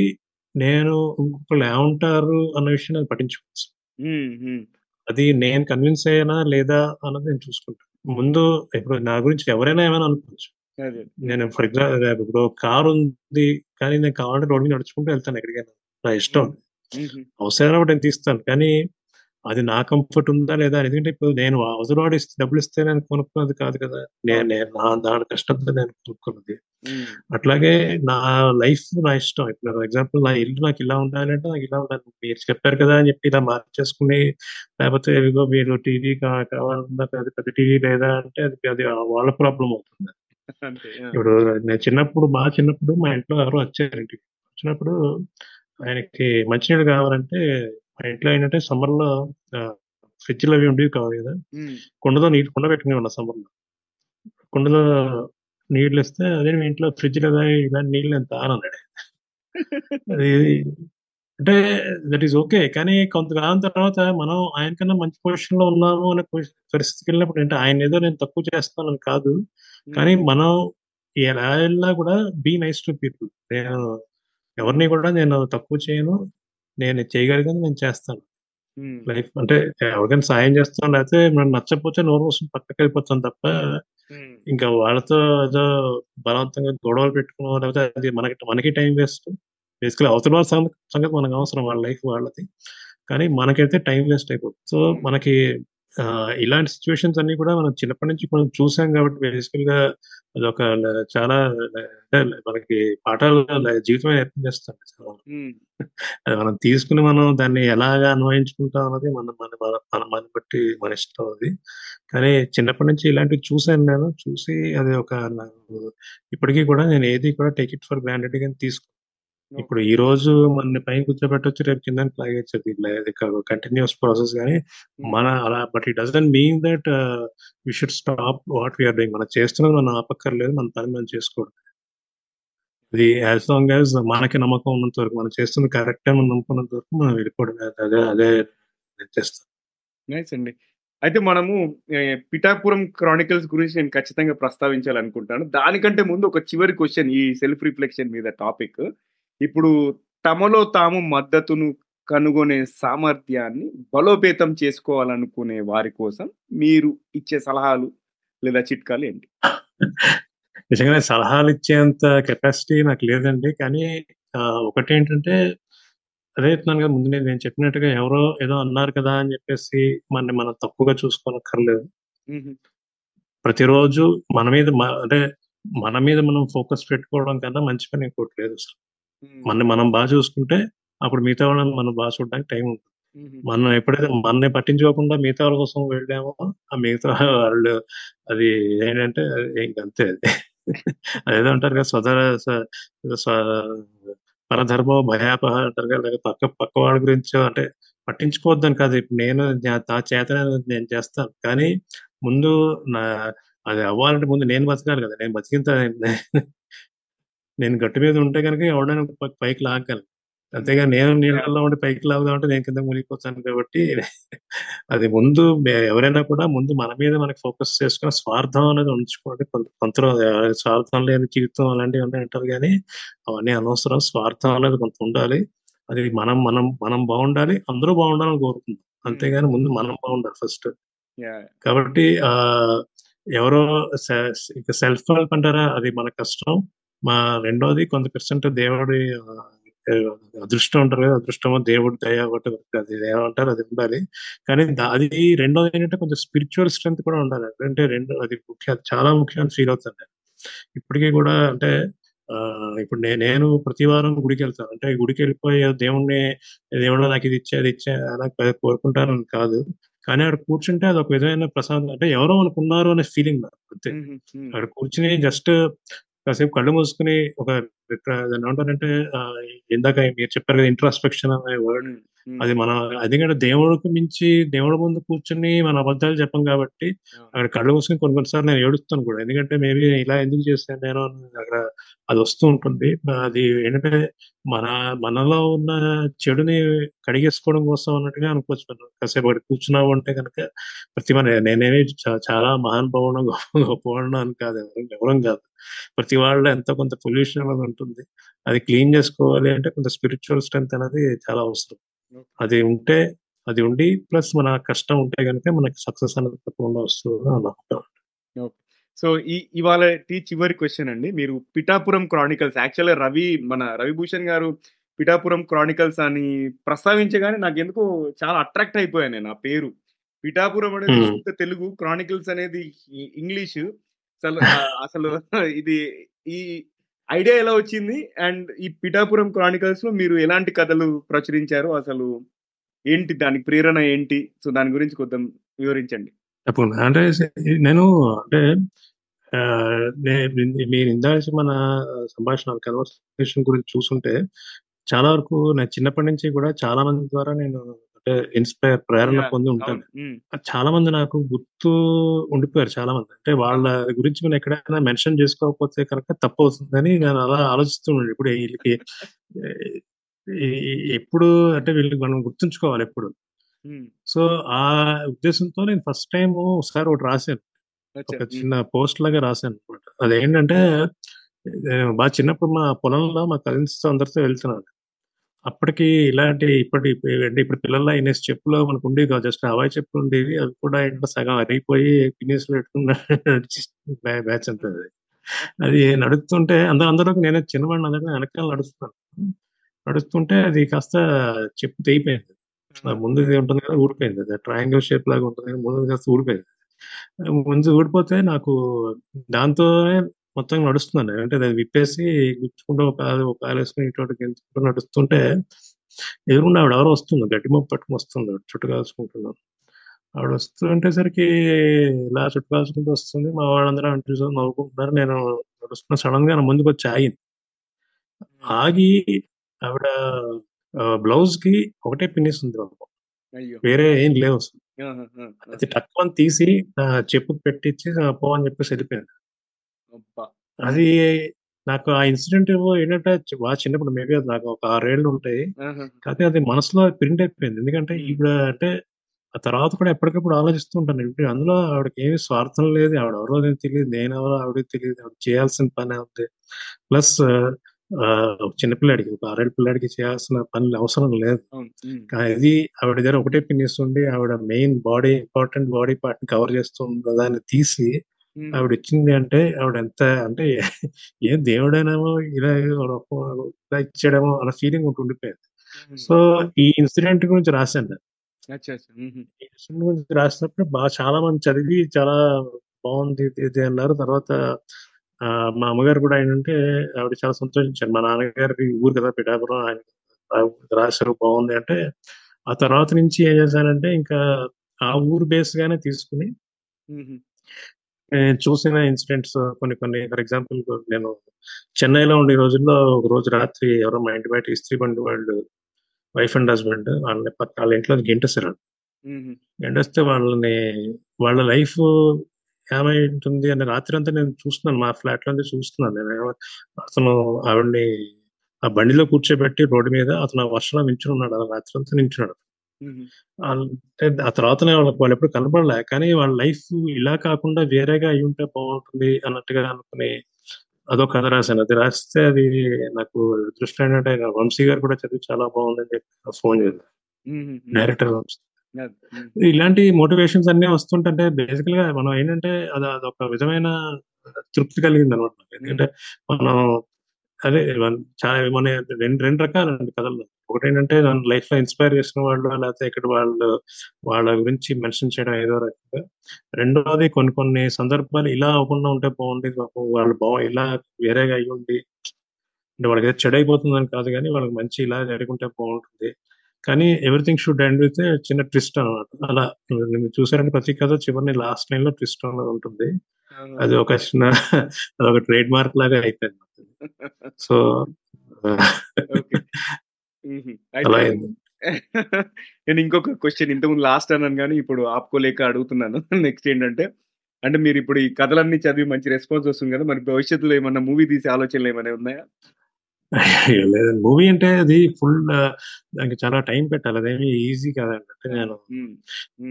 నేను ఇంకొకళ్ళు ఏమంటారు అన్న విషయం నేను పట్టించుకోవచ్చు, మ్మ్. మ్మ్. అది నేను కన్విన్స్ అయ్యానా లేదా అన్నది నేను చూసుకుంటాను. ముందు ఇప్పుడు నా గురించి ఎవరైనా ఏమైనా అనుకోవచ్చు, అదే. మ్మ్. నేను ఫర్ ఎగ్జాంపుల్ ఇప్పుడు కార్ ఉంది కానీ నేను కావాలంటే రోడ్ మీద నడుచుకుంటూ వెళ్తాను ఎక్కడికైనా, నా ఇష్టం, మ్మ్. మ్మ్. అవసరమైనప్పుడు నేను తీస్తాను. కానీ అది నా కంఫర్ట్ ఉందా లేదా, ఎందుకంటే ఇప్పుడు నేను అవసరవాడు ఇస్తే డబ్బులు ఇస్తే నేను కొనుక్కున్నది కాదు కదా, నేను అవును. నేను నా దాని కష్టంతో నేను కొనుక్కున్నది. మ్మ్. అట్లాగే నా లైఫ్ నా ఇష్టం. ఇప్పుడు ఫర్ ఎగ్జాంపుల్ నా ఇల్లు నాకు ఇలా ఉండాలంటే నాకు ఇలా ఉండాలి, మీరు చెప్పారు కదా అని చెప్పి ఇలా మార్చేసుకుని, లేకపోతే ఇదిగో మీరు టీవీ కావాలన్నా పెద్ద పెద్ద టీవీ లేదా అంటే అది అది వాళ్ళ ప్రాబ్లం అవుతుంది. అంతే. ఆ. ఇప్పుడు నేను చిన్నప్పుడు మా చిన్నప్పుడు మా ఇంట్లో ఎవరు వచ్చారు, ఇంటికి వచ్చినప్పుడు ఆయనకి మంచినీళ్ళు కావాలంటే మా ఇంట్లో ఏంటంటే సమ్మర్లో ఫ్రిడ్జ్లు అవి ఉండేవి కావు కదా, మ్మ్. కుండతో నీళ్ళు కుండ పెట్టుకునేవాళ్ళం సమ్మర్లో, కుండలో నీళ్ళు ఇస్తే అదే మీ ఇంట్లో ఫ్రిడ్జ్ లేదా ఇలా నీళ్ళు నేను తానన్నాడు. అది అంటే దట్ ఈస్ ఓకే, కానీ కొంతకాలం తర్వాత మనం ఆయనకన్నా మంచి పొజిషన్ లో ఉన్నాము అనే పొజి- పరిస్థితికి వెళ్ళినప్పుడు అంటే ఆయన ఏదో నేను తక్కువ చేస్తానని కాదు, కానీ మ్మ్. మనం ఎలా వెళ్ళినా కూడా బీ నైస్ టు పీపుల్, నేను ఎవరిని కూడా నేను తక్కువ చేయను, నేను చేయగలిగిన నేను చేస్తాను మ్మ్. లైఫ్ అంటే ఎవరికైనా సాయం చేస్తాను, లేకపోతే మనం నచ్చకపోతే నోరు కోసం పక్కకి వెళ్ళిపోతాం తప్ప మ్మ్. ఇంకా వాళ్ళతో ఏదో బలవంతంగా గొడవలు పెట్టుకున్నాం, లేకపోతే అది మనకి మనకి టైం వేస్ట్. బేసికలీ అవతల వాళ్ళ సంగ- సంగతి మనకు అవసరం, వాళ్ళ లైఫ్ వాళ్ళది, కానీ మనకైతే టైం వేస్ట్ అయిపోతుంది. సో మ్మ్. మనకి ఆ, ఇలాంటి సిచ్యువేషన్స్ అన్ని కూడా మనం చిన్నప్పటి నుంచి మనం చూసాం కాబట్టి బేసికల్ గా అదొక ల- చాలా ల- అంటే మనకి పాఠాలు ల- జీవితమే నేర్పించేస్తాం. సో మ్మ్. అది మనం తీసుకుని మనం దాన్ని ఎలాగా అన్వయించుకుంటాం అన్నది మన మన మన మన- మన బట్టి మన ఇష్టం అది. కానీ చిన్నప్పటి నుంచి ఇలాంటివి చూశాను నేను, చూసి అది ఒక నాకు ఇప్పటికీ కూడా నేను ఏది కూడా టేక్ ఇట్ ఫర్ గ్రాంటెడ్ గా తీసుకో. ఇప్పుడు ఓకే. ఈ రోజు మన పైన కూర్చోబెట్టొచ్చు, రేపు కింద లాగేచ్చు, ఇది లే- ఇది కంటిన్యూస్ ప్రాసెస్. కానీ మ్మ్. మన అలా but it doesn't mean that we should stop what we are doing. మనం చేస్తున్నది మనం ఆపక్కర్లేదు, మన పని మనం చేసుకోవడం, ఇది యాజ్ లాంగ్ యాజ్ మనకి నమ్మకం ఉన్నంత వరకు మనం చేస్తుంది కరెక్ట్ అని నమ్ముకున్నంత వరకు మనం వెళ్ళిపోవడం, అదే అదే నేను చేస్తాను. నైస్ అండి. అయితే మనము ఏ, పిఠాపురం క్రానికల్స్ గురించి నేను ఖచ్చితంగా ప్రస్తావించాలనుకుంటాను. దానికంటే ముందు ఒక చివరి క్వశ్చన్ ఈ సెల్ఫ్ రిఫ్లెక్షన్ మీద టాపిక్. ఇప్పుడు తమలో తాము మద్దతును కనుగొనే సామర్థ్యాన్ని బలోపేతం చేసుకోవాలనుకునే వారి కోసం మీరు ఇచ్చే సలహాలు లేదా చిట్కాలు ఏంటి? నిజంగానే సలహాలు ఇచ్చేంత కెపాసిటీ నాకు లేదండి, కానీ ఆ, ఒకటి ఏంటంటే అదే చెప్తున్నాను కదా ముందు నేను నేను చెప్పినట్టుగా ఎవరో ఏదో అన్నారు కదా అని చెప్పేసి మన మనం తప్పుగా చూసుకోనక్కర్లేదు. మ్మ్. ప్రతిరోజు మన మీద మ- అంటే మన మీద మనం ఫోకస్ పెట్టుకోవడం కన్నా మంచి పని ఇంకోటి లేదు అసలు. మ్మ్. మన మనం బాగా చూసుకుంటే అప్పుడు మిగతా వాళ్ళని మనం బాగా చూడడానికి టైం ఉంటుంది. మ్మ్. మనం ఎప్పుడైతే మనల్ని పట్టించుకోకుండా మిగతా వాళ్ళ కోసం వెళ్ళామో ఆ మిగతా వాళ్ళు అది ఏంటంటే ఇంకంతే, అది అదేదో అంటారు కదా స్వధర స- స్వ- పరధర్మో భయాపహ అంటారు కదా, లేకపోతే పక్క పక్క వాళ్ళ గురించి అంటే పట్టించుకోవద్దని కాదు. ఇప్పుడు నేను నా- నా చేతనైనది నేను చేస్తాను, కానీ ముందు నా అది అవ్వాలంటే ముందు నేను బతకాలి కదా, నేను బతికిన తర్వాత నేను గట్టు మీద ఉంటే కనుక ఎవడైనా పై- పైకి లాగగలను, మ్మ్. అంతేగా నేను నీళ్ళలో ఉండి పైకి లాగుదామంటే నేను కింద మునిగిపోతాను. కాబట్టి అది ముందు మే- ఎవరైనా కూడా ముందు మన మీద మనకి ఫోకస్ చేసుకుని స్వార్థం అనేది ఉంచుకోండి. కొంత కొంతలో ఎవరి స్వార్థం లేని జీవితం అలాంటివి ఉన్నాయి అంటారు, కానీ అవన్నీ అనవసరం. స్వార్థం అనేది కొంత ఉండాలి, అది మనం మనం మనం బాగుండాలి, అందరూ బాగుండాలని కోరుకుంటాం. అంతేగాని ముందు మనం బాగుండాలి ఫస్ట్. కాబట్టి ఆ ఎవరో సెల్ఫ్ హెల్ప్ అంటారా అది మన కష్టం. మా రెండోది కొంత పర్సెంట్ దేవుడి అదృష్టం ఉంటారు కదా, అదృష్టమో దేవుడి దయ ఒకటి అది ఏమంటారు అది ఉండాలి. కానీ అది రెండోది ఏంటంటే కొంచెం స్పిరిచువల్ స్ట్రెంత్ కూడా ఉండాలి. అంటే రెండు అది ముఖ్య చాలా ముఖ్యమైన ఫీల్ అవుతాను నేను ఇప్పటికీ కూడా. అంటే ఇప్పుడు నే నేను ప్రతి వారం గుడికి వెళ్తాను. అంటే గుడికి వెళ్ళిపోయి దేవుణ్ణి దేవుడు నాకు ఇది ఇచ్చే అది ఇచ్చే అలా కోరుకుంటానని కాదు, కానీ అక్కడ కూర్చుంటే అది ఒక విధమైన ప్రశాంతం. అంటే ఎవరో అనుకున్నారు అనే ఫీలింగ్ నాకు అంతే. అక్కడ కూర్చుని జస్ట్ కాసేపు కళ్ళు మూసుకుని ఒక ఏమంటారంటే ఇందాక మీరు చెప్పారు కదా ఇంట్రాస్పెక్షన్ అనే వర్డ్, అది మనం ఎందుకంటే దేవుడికి మించి దేవుడి ముందు కూర్చుని మన అబద్ధాలు చెప్పం కాబట్టి అక్కడ కళ్ళు మూసుకుని కొన్ని కొన్నిసార్లు నేను ఏడుస్తాను కూడా. ఎందుకంటే మేబీ ఇలా ఎందుకు చేస్తాను నేను అక్కడ అది వస్తూ ఉంటుంది. అది ఏంటంటే మన మనలో ఉన్న చెడుని కడిగేసుకోవడం కోసం అన్నట్టుగా అనుకోవచ్చు మనం కాసేపు అక్కడ కూర్చున్నావు అంటే కనుక. ప్రతి మన నేనేమి చాలా మహానుభావం గొప్ప గొప్పవాడు అని కాదు, ఎవరం కాదు. ప్రతి వాళ్ళు ఎంతో కొంత పొల్యూషన్ అనేది ఉంటుంది, అది క్లీన్ చేసుకోవాలి అంటే కొంత స్పిరిచువల్ స్ట్రెంత్ అనేది చాలా అవసరం. అది ఉంటే అది ఉండి ప్లస్ మన కష్టం ఉంటే కనుక మనకి సక్సెస్ అనేది తప్పకుండా వస్తుంది అని అనుకుంటాం. సో ఈ ఇవాళ టీ చివరి క్వశ్చన్ అండి. మీరు పిఠాపురం క్రానికల్స్ యాక్చువల్గా రవి మన రవిభూషణ్ గారు పిఠాపురం క్రానికల్స్ అని ప్రస్తావించగానే నాకు ఎందుకో చాలా అట్రాక్ట్ అయిపోయాను నేను. ఆ పేరు పిఠాపురం అనేది తెలుగు, క్రానికల్స్ అనేది ఇంగ్లీషు. అసలు అసలు ఇది ఈ ఐడియా ఎలా వచ్చింది? అండ్ ఈ పిఠాపురం క్రానికల్స్ లో మీరు ఎలాంటి కథలు ప్రచురించారు, అసలు ఏంటి దానికి ప్రేరణ ఏంటి? సో దాని గురించి కొంచెం వివరించండి. తప్పకుండా. అంటే నేను అంటే మీరు ఇందాక మన సంభాషణ కన్వర్సేషన్ గురించి చూసుంటే చాలా వరకు నా చిన్నప్పటి నుంచి కూడా చాలా మంది ద్వారా నేను అంటే ఇన్స్పైర్ ప్రేరణ పొంది ఉంటాను. చాలా మంది నాకు గుర్తు ఉండిపోయారు చాలా మంది. అంటే వాళ్ళ గురించి మనం ఎక్కడైనా మెన్షన్ చేసుకోకపోతే కనుక తప్పు అవుతుందని నేను అలా ఆలోచిస్తున్నాను. ఇప్పుడు వీళ్ళకి ఎప్పుడు అంటే వీళ్ళకి మనం గుర్తుంచుకోవాలి ఎప్పుడు. సో ఆ ఉద్దేశంతో నేను ఫస్ట్ టైం ఒకసారి ఒకటి రాశాను, ఒక చిన్న పోస్ట్ లాగా రాశాను అనమాట. అదేంటంటే బాగా చిన్నప్పుడు మా పొలంలో మా కజిన్స్ తో అందరితో వెళ్తున్నాను. అప్పటికి ఇలాంటి ఇప్పటి అంటే ఇప్పుడు పిల్లల్లో ఇన్నేసి చెప్పులు మనకు ఉండేవి కాదు, జస్ట్ హవాయి చెప్పులు ఉండేవి. అవి కూడా ఏంటో సగం అరిగిపోయి పిన్నేసులు పెట్టుకున్న బ్యాచ్ ఉంటుంది. అది నడుస్తుంటే అందరూ అందరూ నేను చిన్నవాడిని అందరూ వెనకాల నడుస్తున్నాను. నడుస్తుంటే అది కాస్త చెప్పు తెగిపోయింది, ముందు ఉంటుంది కదా ఊడిపోయింది. అది ట్రయాంగిల్ షేప్ లాగా ఉంటుంది కదా, ముందు కాస్త ఊడిపోయింది. ముందు ఊడిపోతే నాకు దాంతో మొత్తం నడుస్తున్నాను. అంటే దాన్ని విప్పేసి గుచ్చుకుంటూ ఒక ఒక కాలేసుకుని ఇటువంటి గెంతుకుంటూ నడుస్తుంటే ఎదురుకుండా ఆవిడ ఎవరో వస్తుంది, గడ్డి మొప్పు పట్టుకుని వస్తుంది. ఆవిడ చుట్టు కాల్చుకుంటున్నాను. ఆవిడ వస్తుంటేసరికి ఇలా చుట్టు కాల్చుకుంటూ వస్తుంది. మా వాళ్ళందరూ అంటే నవ్వుకుంటున్నారు. నేను నడుస్తున్నా, సడన్ గా నా ముందుకు వచ్చి ఆగింది. ఆగి ఆవిడ బ్లౌజ్ కి ఒకటే పిన్నిస్ ఉంది, వేరే ఏం లేవు. అది తక్కువ తీసి చెప్పుకు పెట్టించి పోవని చెప్పేసి వెళ్ళిపోయింది. అది నాకు ఆ ఇన్సిడెంట్ ఏంటంటే బాగా చిన్నప్పుడు మేబీ అది నాకు ఒక ఆరేళ్ళు ఉంటాయి, కాకపోతే అది మనసులో ప్రింట్ అయిపోయింది. ఎందుకంటే ఇప్పుడు అంటే ఆ తర్వాత కూడా ఎప్పటికప్పుడు ఆలోచిస్తూ ఉంటాను. ఇప్పుడు అందులో ఆవిడకి ఏమి స్వార్థం లేదు, ఆవిడ ఎవరో నేను తెలియదు, నేను ఎవరో ఆవిడకి తెలియదు, ఆవిడ చేయాల్సిన పని ఉంది. ప్లస్ ఒక చిన్నపిల్లాడికి ఒక ఆరేళ్ళ పిల్లాడికి చేయాల్సిన పనులు అవసరం లేదు. ఇది ఆవిడ దగ్గర ఒకటే పిన్నిస్తుండి ఆవిడ main body important body part cover చేస్తుంది కదా అని తీసి ఆవిడ ఇచ్చింది. అంటే ఆవిడ ఎంత అంటే ఏం దేవుడేనేమో ఇలా ఇలా ఇచ్చాడేమో అలా ఫీలింగ్ ఒకటి ఉండిపోయింది. సో ఈ ఇన్సిడెంట్ గురించి రాశాను. ఈ ఇన్సిడెంట్ గురించి రాసినప్పుడు బాగా చాలా మంది చదివి చాలా బాగుంది ఇది అన్నారు. తర్వాత మా అమ్మగారు కూడా ఏంటంటే ఆవిడ చాలా సంతోషించారు. మా నాన్నగారి ఊరు కదా పిఠాపురం, ఆయన రాశారు బాగుంది అంటే. ఆ తర్వాత నుంచి ఏం చేశానంటే ఇంకా ఆ ఊరు బేస్ గానే తీసుకుని చూసిన ఇన్సిడెంట్స్ కొన్ని కొన్ని ఫర్ ఎగ్జాంపుల్ నేను చెన్నైలో ఉండే రోజుల్లో ఒక రోజు రాత్రి ఎవరో మా ఇంటి బయట ఇస్త్రీ బండి వాళ్ళు వైఫ్ అండ్ హస్బెండ్ వాళ్ళ వాళ్ళ ఇంట్లో గెంటేశారు. గెంటేస్తే వాళ్ళని వాళ్ళ లైఫ్ ఏమై ఉంటుంది అని రాత్రి అంతా నేను చూస్తున్నాను, మా ఫ్లాట్ లో చూస్తున్నాను. నేను అతను ఆవిడ్ని ఆ బండిలో కూర్చోబెట్టి రోడ్డు మీద అతను వర్షంలో నించుని ఉన్నాడు, అలా రాత్రి అంతా నించున్నాడు. అంటే ఆ తర్వాత వాళ్ళకి వాళ్ళు ఎప్పుడు కనపడలే, కానీ వాళ్ళ లైఫ్ ఇలా కాకుండా వేరేగా అయి ఉంటే బాగుంటుంది అన్నట్టుగా అనుకుని అదో కథ రాశాను. అది రాస్తే అది నాకు దృష్టి ఏంటంటే వంశీ గారు కూడా చదివి చాలా బాగుందని చెప్పి ఫోన్ చేశాను, డైరెక్టర్ వంశీ. ఇలాంటి మోటివేషన్స్ అన్ని వస్తుంటే బేసికల్ గా మనం ఏంటంటే అది అదొక విధమైన తృప్తి కలిగింది అనమాట. ఎందుకంటే మనం అదే చాలా మన రెండు రెండు రకాలండి కథలు. ఒకటి ఏంటంటే నన్ను లైఫ్ లో ఇన్స్పైర్ చేసిన వాళ్ళు, లేకపోతే ఇక్కడ వాళ్ళు వాళ్ళ గురించి మెన్షన్ చేయడం ఏదో రకంగా. రెండోది కొన్ని కొన్ని సందర్భాలు ఇలా అవ్వకుండా ఉంటే బాగుంది, వాళ్ళు బాగు ఇలా వేరేగా అయ్యి ఉండి అంటే వాళ్ళకి ఏదో చెడు అయిపోతుందని కాదు, కానీ వాళ్ళకి మంచి ఇలా జరుగుంటే బాగుంటుంది. కానీ ఎవ్రీథింగ్ షుడ్ ఎండ్ విత్ చిన్న ట్విస్ట్ అనమాట. అలా చూసారంటే ప్రతి కథ చివరిని లాస్ట్ లైన్ లో ట్విస్ట్ ఉంటుంది. అది ఒక చిన్న అదొక ట్రేడ్ మార్క్ లాగా అయిపోయింది. సో నేను ఇంకొక క్వశ్చన్ ఇంతకుముందు లాస్ట్ అన్నాను కానీ ఇప్పుడు ఆపుకోలేక అడుగుతున్నాను. నెక్స్ట్ ఏంటంటే అంటే మీరు ఇప్పుడు ఈ కథలన్నీ చదివి మంచి రెస్పాన్స్ వస్తుంది కదా, మరి భవిష్యత్తులో ఏమన్నా మూవీ తీసే ఆలోచనలు ఏమైనా ఉన్నాయా? లేదండి, మూవీ అంటే అది ఫుల్ దానికి చాలా టైం పెట్టాలి, అదేమి ఈజీ కాదండి. అంటే నేను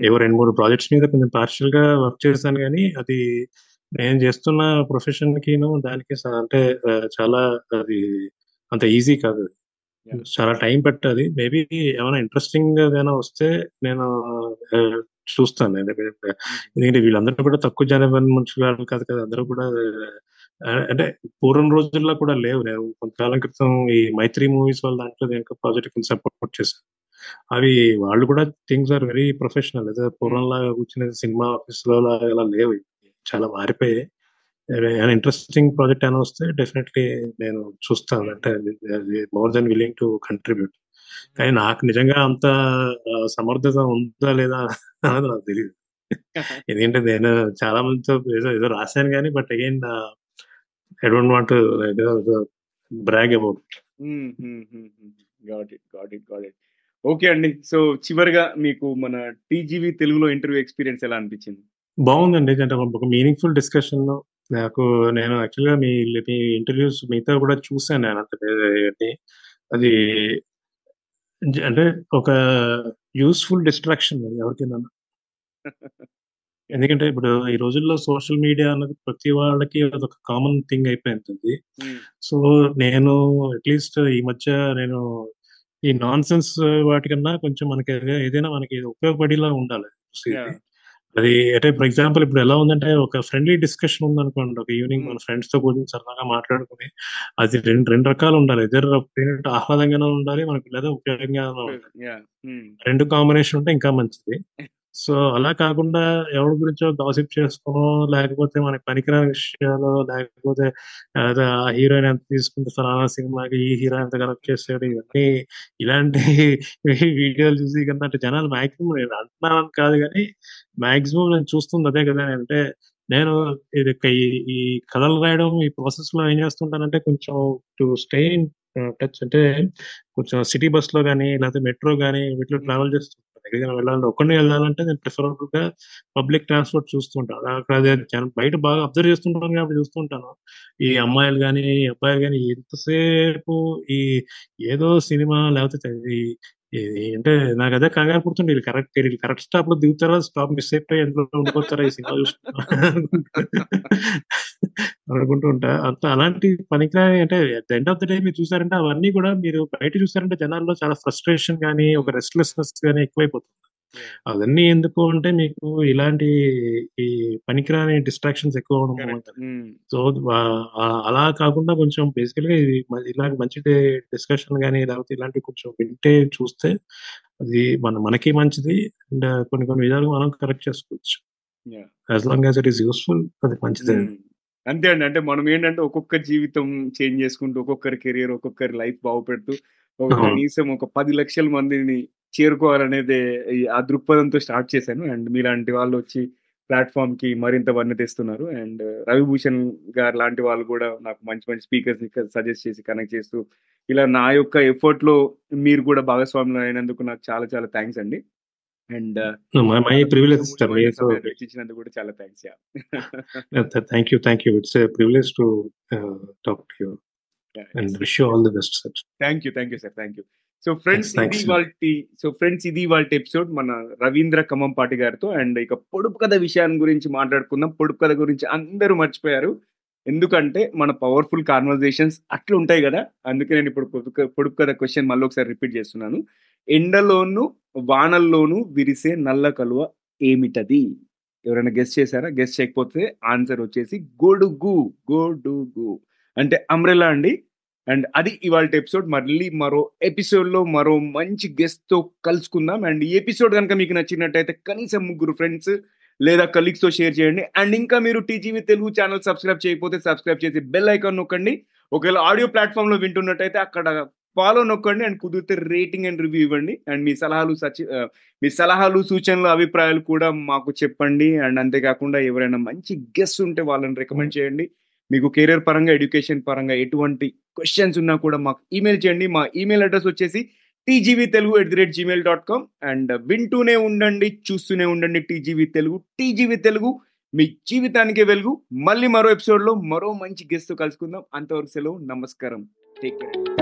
ఏవో రెండు మూడు ప్రాజెక్ట్స్ మీద కొంచెం పార్షియల్ గా వర్క్ చేశాను, కానీ అది నేను చేస్తున్న ప్రొఫెషన్ కి దానికి అంటే చాలా అది అంత ఈజీ కాదు, చాలా టైం పెట్టాలి. మేబీ ఏమైనా ఇంట్రెస్టింగ్ ఏదైనా వస్తే నేను చూస్తాను. ఎందుకంటే వీళ్ళందరూ కూడా తక్కువ జనం మనుషులు కాదు కదా, అందరూ కూడా అంటే పూర్వం రోజుల్లో కూడా లేవు. నేను కొంతకాలం క్రితం ఈ మైత్రి మూవీస్ వాళ్ళ దాంట్లో దేనికో ప్రాజెక్ట్ సపోర్ట్ చేశాను. అవి వాళ్ళు కూడా థింగ్స్ ఆర్ వెరీ ప్రొఫెషనల్, అదే పూర్వం లాగా కూర్చునే సినిమా ఆఫీస్ లో ఇలా లేవు, చాలా మారిపోయాయి. ఇంట్రెస్టింగ్ ప్రాజెక్ట్ అయినా వస్తే డెఫినెట్లీ నేను చూస్తాను, అంటే more than willing to contribute. కానీ నాకు నిజంగా అంత సమర్థత ఉందా లేదా అనేది నాకు తెలియదు. ఎందుకంటే నేను చాలా మందితో ఏదో ఏదో రాశాను, కానీ but again I don't want to like, uh, brag about it. Got it, got it, got it. Okay అండి, సో చివరిగా మీకు మన టీజీవీ తెలుగులో ఇంటర్వ్యూ ఎక్స్పీరియన్స్ ఎలా అనిపించింది? బాగుందండి, అంటే ఒక మీనింగ్ఫుల్ డిస్కషన్. నాకు నేను యాక్చువల్గా మీ మీ ఇంటర్వ్యూస్ మిగతా కూడా చూసాను నేను, అంటే అది అంటే ఒక యూస్ఫుల్ డిస్ట్రాక్షన్ ఎవరికైనా. ఎందుకంటే ఇప్పుడు ఈ రోజుల్లో సోషల్ మీడియా అన్నది ప్రతి వాళ్ళకి అదొక కామన్ థింగ్ అయిపోయింది. సో నేను అట్లీస్ట్ ఈ మధ్య నేను ఈ నాన్ సెన్స్ వాటికన్నా కొంచెం మనకి ఏదైనా మనకి ఉపయోగపడేలా ఉండాలి. అది అంటే ఫర్ ఎగ్జాంపుల్ ఇప్పుడు ఎలా ఉందంటే ఒక ఫ్రెండ్లీ డిస్కషన్ ఉందనుకోండి, ఒక ఈవినింగ్ మన ఫ్రెండ్స్ తో కూర్చొని సరదాగా మాట్లాడుకుని, అది రెండు రెండు రకాలు ఉండాలి. ఇద్దరు ఆహ్లాదంగానే ఉండాలి మనకి, లేదా ఉపయోగంగానే ఉండాలి. రెండు కాంబినేషన్ ఉంటే ఇంకా మంచిది. సో అలా కాకుండా ఎవరి గురించో గాసిప్ చేసుకోవడం, లేకపోతే మనకి పనికిరాని విషయాలు, లేకపోతే ఆ హీరోయిన్ ఎంత తీసుకుంటే ఫలానా సినిమాకి ఈ హీరో ఎంత కలెక్ట్ చేసాడు, ఇవన్నీ ఇలాంటి వీడియోలు చూసి కన్నా అంటే జనాలు మాక్సిమం నేను అంటున్నానని కాదు, కానీ మాక్సిమం నేను చూస్తుంది అదే కదా. అంటే నేను ఇది ఈ కథలు రాయడం ఈ ప్రాసెస్ లో ఏం చేస్తుంటానంటే కొంచెం టు స్టే ఇన్ టచ్, అంటే కొంచెం సిటీ బస్ లో కానీ లేకపోతే మెట్రో కానీ వీటిలో ట్రావెల్ చేస్తుంటాను. ఎక్కడికైనా వెళ్ళాలంటే ఒక్కడిని వెళ్ళాలంటే నేను ప్రిఫరబుల్ గా పబ్లిక్ ట్రాన్స్పోర్ట్ చూస్తుంటాను. అక్కడ బయట బాగా అబ్జర్వ్ చేస్తుంటాను కాబట్టి చూస్తుంటాను ఈ అమ్మాయిలు కానీ ఈ అబ్బాయిలు కానీ ఎంతసేపు ఈ ఏదో సినిమా, లేకపోతే అంటే నాకు అదే కంగారు పుడుతుంది, వీళ్ళు కరెక్ట్ వీళ్ళు కరెక్ట్ స్టాప్ లో దిగుతారా, స్టాప్ మిస్ అయిపోయి ఎంతో ఉండిపోతారా ఈ సినిమా చూస్తున్నా అనుకుంటూ ఉంటా. అంత అలాంటి పనికిరా అంటే at the end of the day మీరు చూసారంటే అవన్నీ కూడా మీరు బయట చూసారంటే జనాల్లో చాలా ఫ్రస్ట్రేషన్ కానీ ఒక రెస్ట్లెస్నెస్ కానీ ఎక్కువైపోతుంది. అవన్నీ ఎందుకు అంటే మీకు ఇలాంటి ఈ పనికిరాని డిస్ట్రాక్షన్స్ ఎక్కువ ఉండడం. సో అలా కాకుండా కొంచెం బేసికల్ గా ఇలాంటి మంచి డిస్కషన్ కానీ లేకపోతే ఇలాంటి కొంచెం వింటే చూస్తే అది మన మనకి మంచిది, అండ్ కొన్ని కొన్ని విధాలుగా మనం కరెక్ట్ చేసుకోవచ్చు. As long as it is useful అది మంచిదే. అంతే అండి, అంటే మనం ఏంటంటే ఒక్కొక్క జీవితం చేంజ్ చేసుకుంటూ ఒక్కొక్కరి కెరీర్ ఒక్కొక్కరి లైఫ్ బాగుపెడుతూ ఒక కనీసం ఒక పది లక్షల మందిని చేరుకోవాలనేది ఆ దృక్పథంతో స్టార్ట్ చేశాను. అండ్ మీలాంటి వాళ్ళు వచ్చి ప్లాట్ఫామ్ కి మరింత వన్నె తెస్తున్నారు. అండ్ రవిభూషణ్ గారు లాంటి వాళ్ళు కూడా నాకు మంచి మంచి స్పీకర్స్ సజెస్ట్ చేసి కనెక్ట్ చేస్తూ ఇలా నా యొక్క ఎఫర్ట్ లో మీరు కూడా భాగస్వాములు అయినందుకు నాకు చాలా చాలా థ్యాంక్స్ అండి. అండ్ మై ప్రివిలేజ్ ఇచ్చినందుకు కూడా చాలా thanks. Thank you thank you it's a privilege to talk to you and wish you all the best sir. Thank you thank you sir thank you. So friends ఇది వాళ్ళ so friends ఇది వాళ్ళ episode మన రవీంద్ర కంబంపాటి గారితో. And ఇక పొడుపు కథ విషయాన్ని గురించి మాట్లాడుకుందాం. పొడుపు కథ గురించి అందరూ మర్చిపోయారు, ఎందుకంటే మన పవర్ఫుల్ కాన్వర్జేషన్స్ అట్లా ఉంటాయి కదా, అందుకే నేను ఇప్పుడు పొడుపు కథ క్వశ్చన్ మళ్ళీ ఒకసారి రిపీట్ చేస్తున్నాను. ఎండలోను వానల్లోనూ విరిసే నల్ల కలువ ఏమిటది? ఎవరైనా గెస్ట్ చేశారా? గెస్ట్ చేయకపోతే ఆన్సర్ వచ్చేసి గొడుగు. గొడుగు అంటే అంబ్రెలా అండి. అండ్ అది ఇవాళ ఎపిసోడ్. మళ్ళీ మరో ఎపిసోడ్లో మరో మంచి గెస్ట్తో కలుసుకుందాం. అండ్ ఈ ఎపిసోడ్ కనుక మీకు నచ్చినట్టయితే కనీసం ముగ్గురు ఫ్రెండ్స్ లేదా కలీగ్స్తో షేర్ చేయండి. అండ్ ఇంకా మీరు టీజీవీ తెలుగు ఛానల్ సబ్స్క్రైబ్ చేయకపోతే సబ్స్క్రైబ్ చేసి బెల్ ఐకాన్ నొక్కండి. ఒకవేళ ఆడియో ప్లాట్ఫామ్లో వింటున్నట్టయితే అక్కడ ఫాలో నొక్కండి. అండ్ కుదిరితే రేటింగ్ అండ్ రివ్యూ ఇవ్వండి. అండ్ మీ సలహాలు సచి మీ సలహాలు సూచనలు అభిప్రాయాలు కూడా మాకు చెప్పండి. అండ్ అంతేకాకుండా ఎవరైనా మంచి గెస్ట్ ఉంటే వాళ్ళని రికమెండ్ చేయండి. మీకు కెరీర్ పరంగా ఎడ్యుకేషన్ పరంగా ఎటువంటి క్వశ్చన్స్ ఉన్నా కూడా మాకు ఈమెయిల్ చేయండి. మా ఈమెయిల్ అడ్రస్ వచ్చేసి TGV Telugu at the rate Gmail dot com. And వింటూనే ఉండండి, చూస్తూనే ఉండండి టీజీవీ తెలుగు. టీజీవీ తెలుగు మీ జీవితానికే వెలుగు. మళ్ళీ మరో ఎపిసోడ్లో మరో మంచి గెస్ట్తో కలుసుకుందాం. అంతవరకు సెలవు. నమస్కారం. Take care.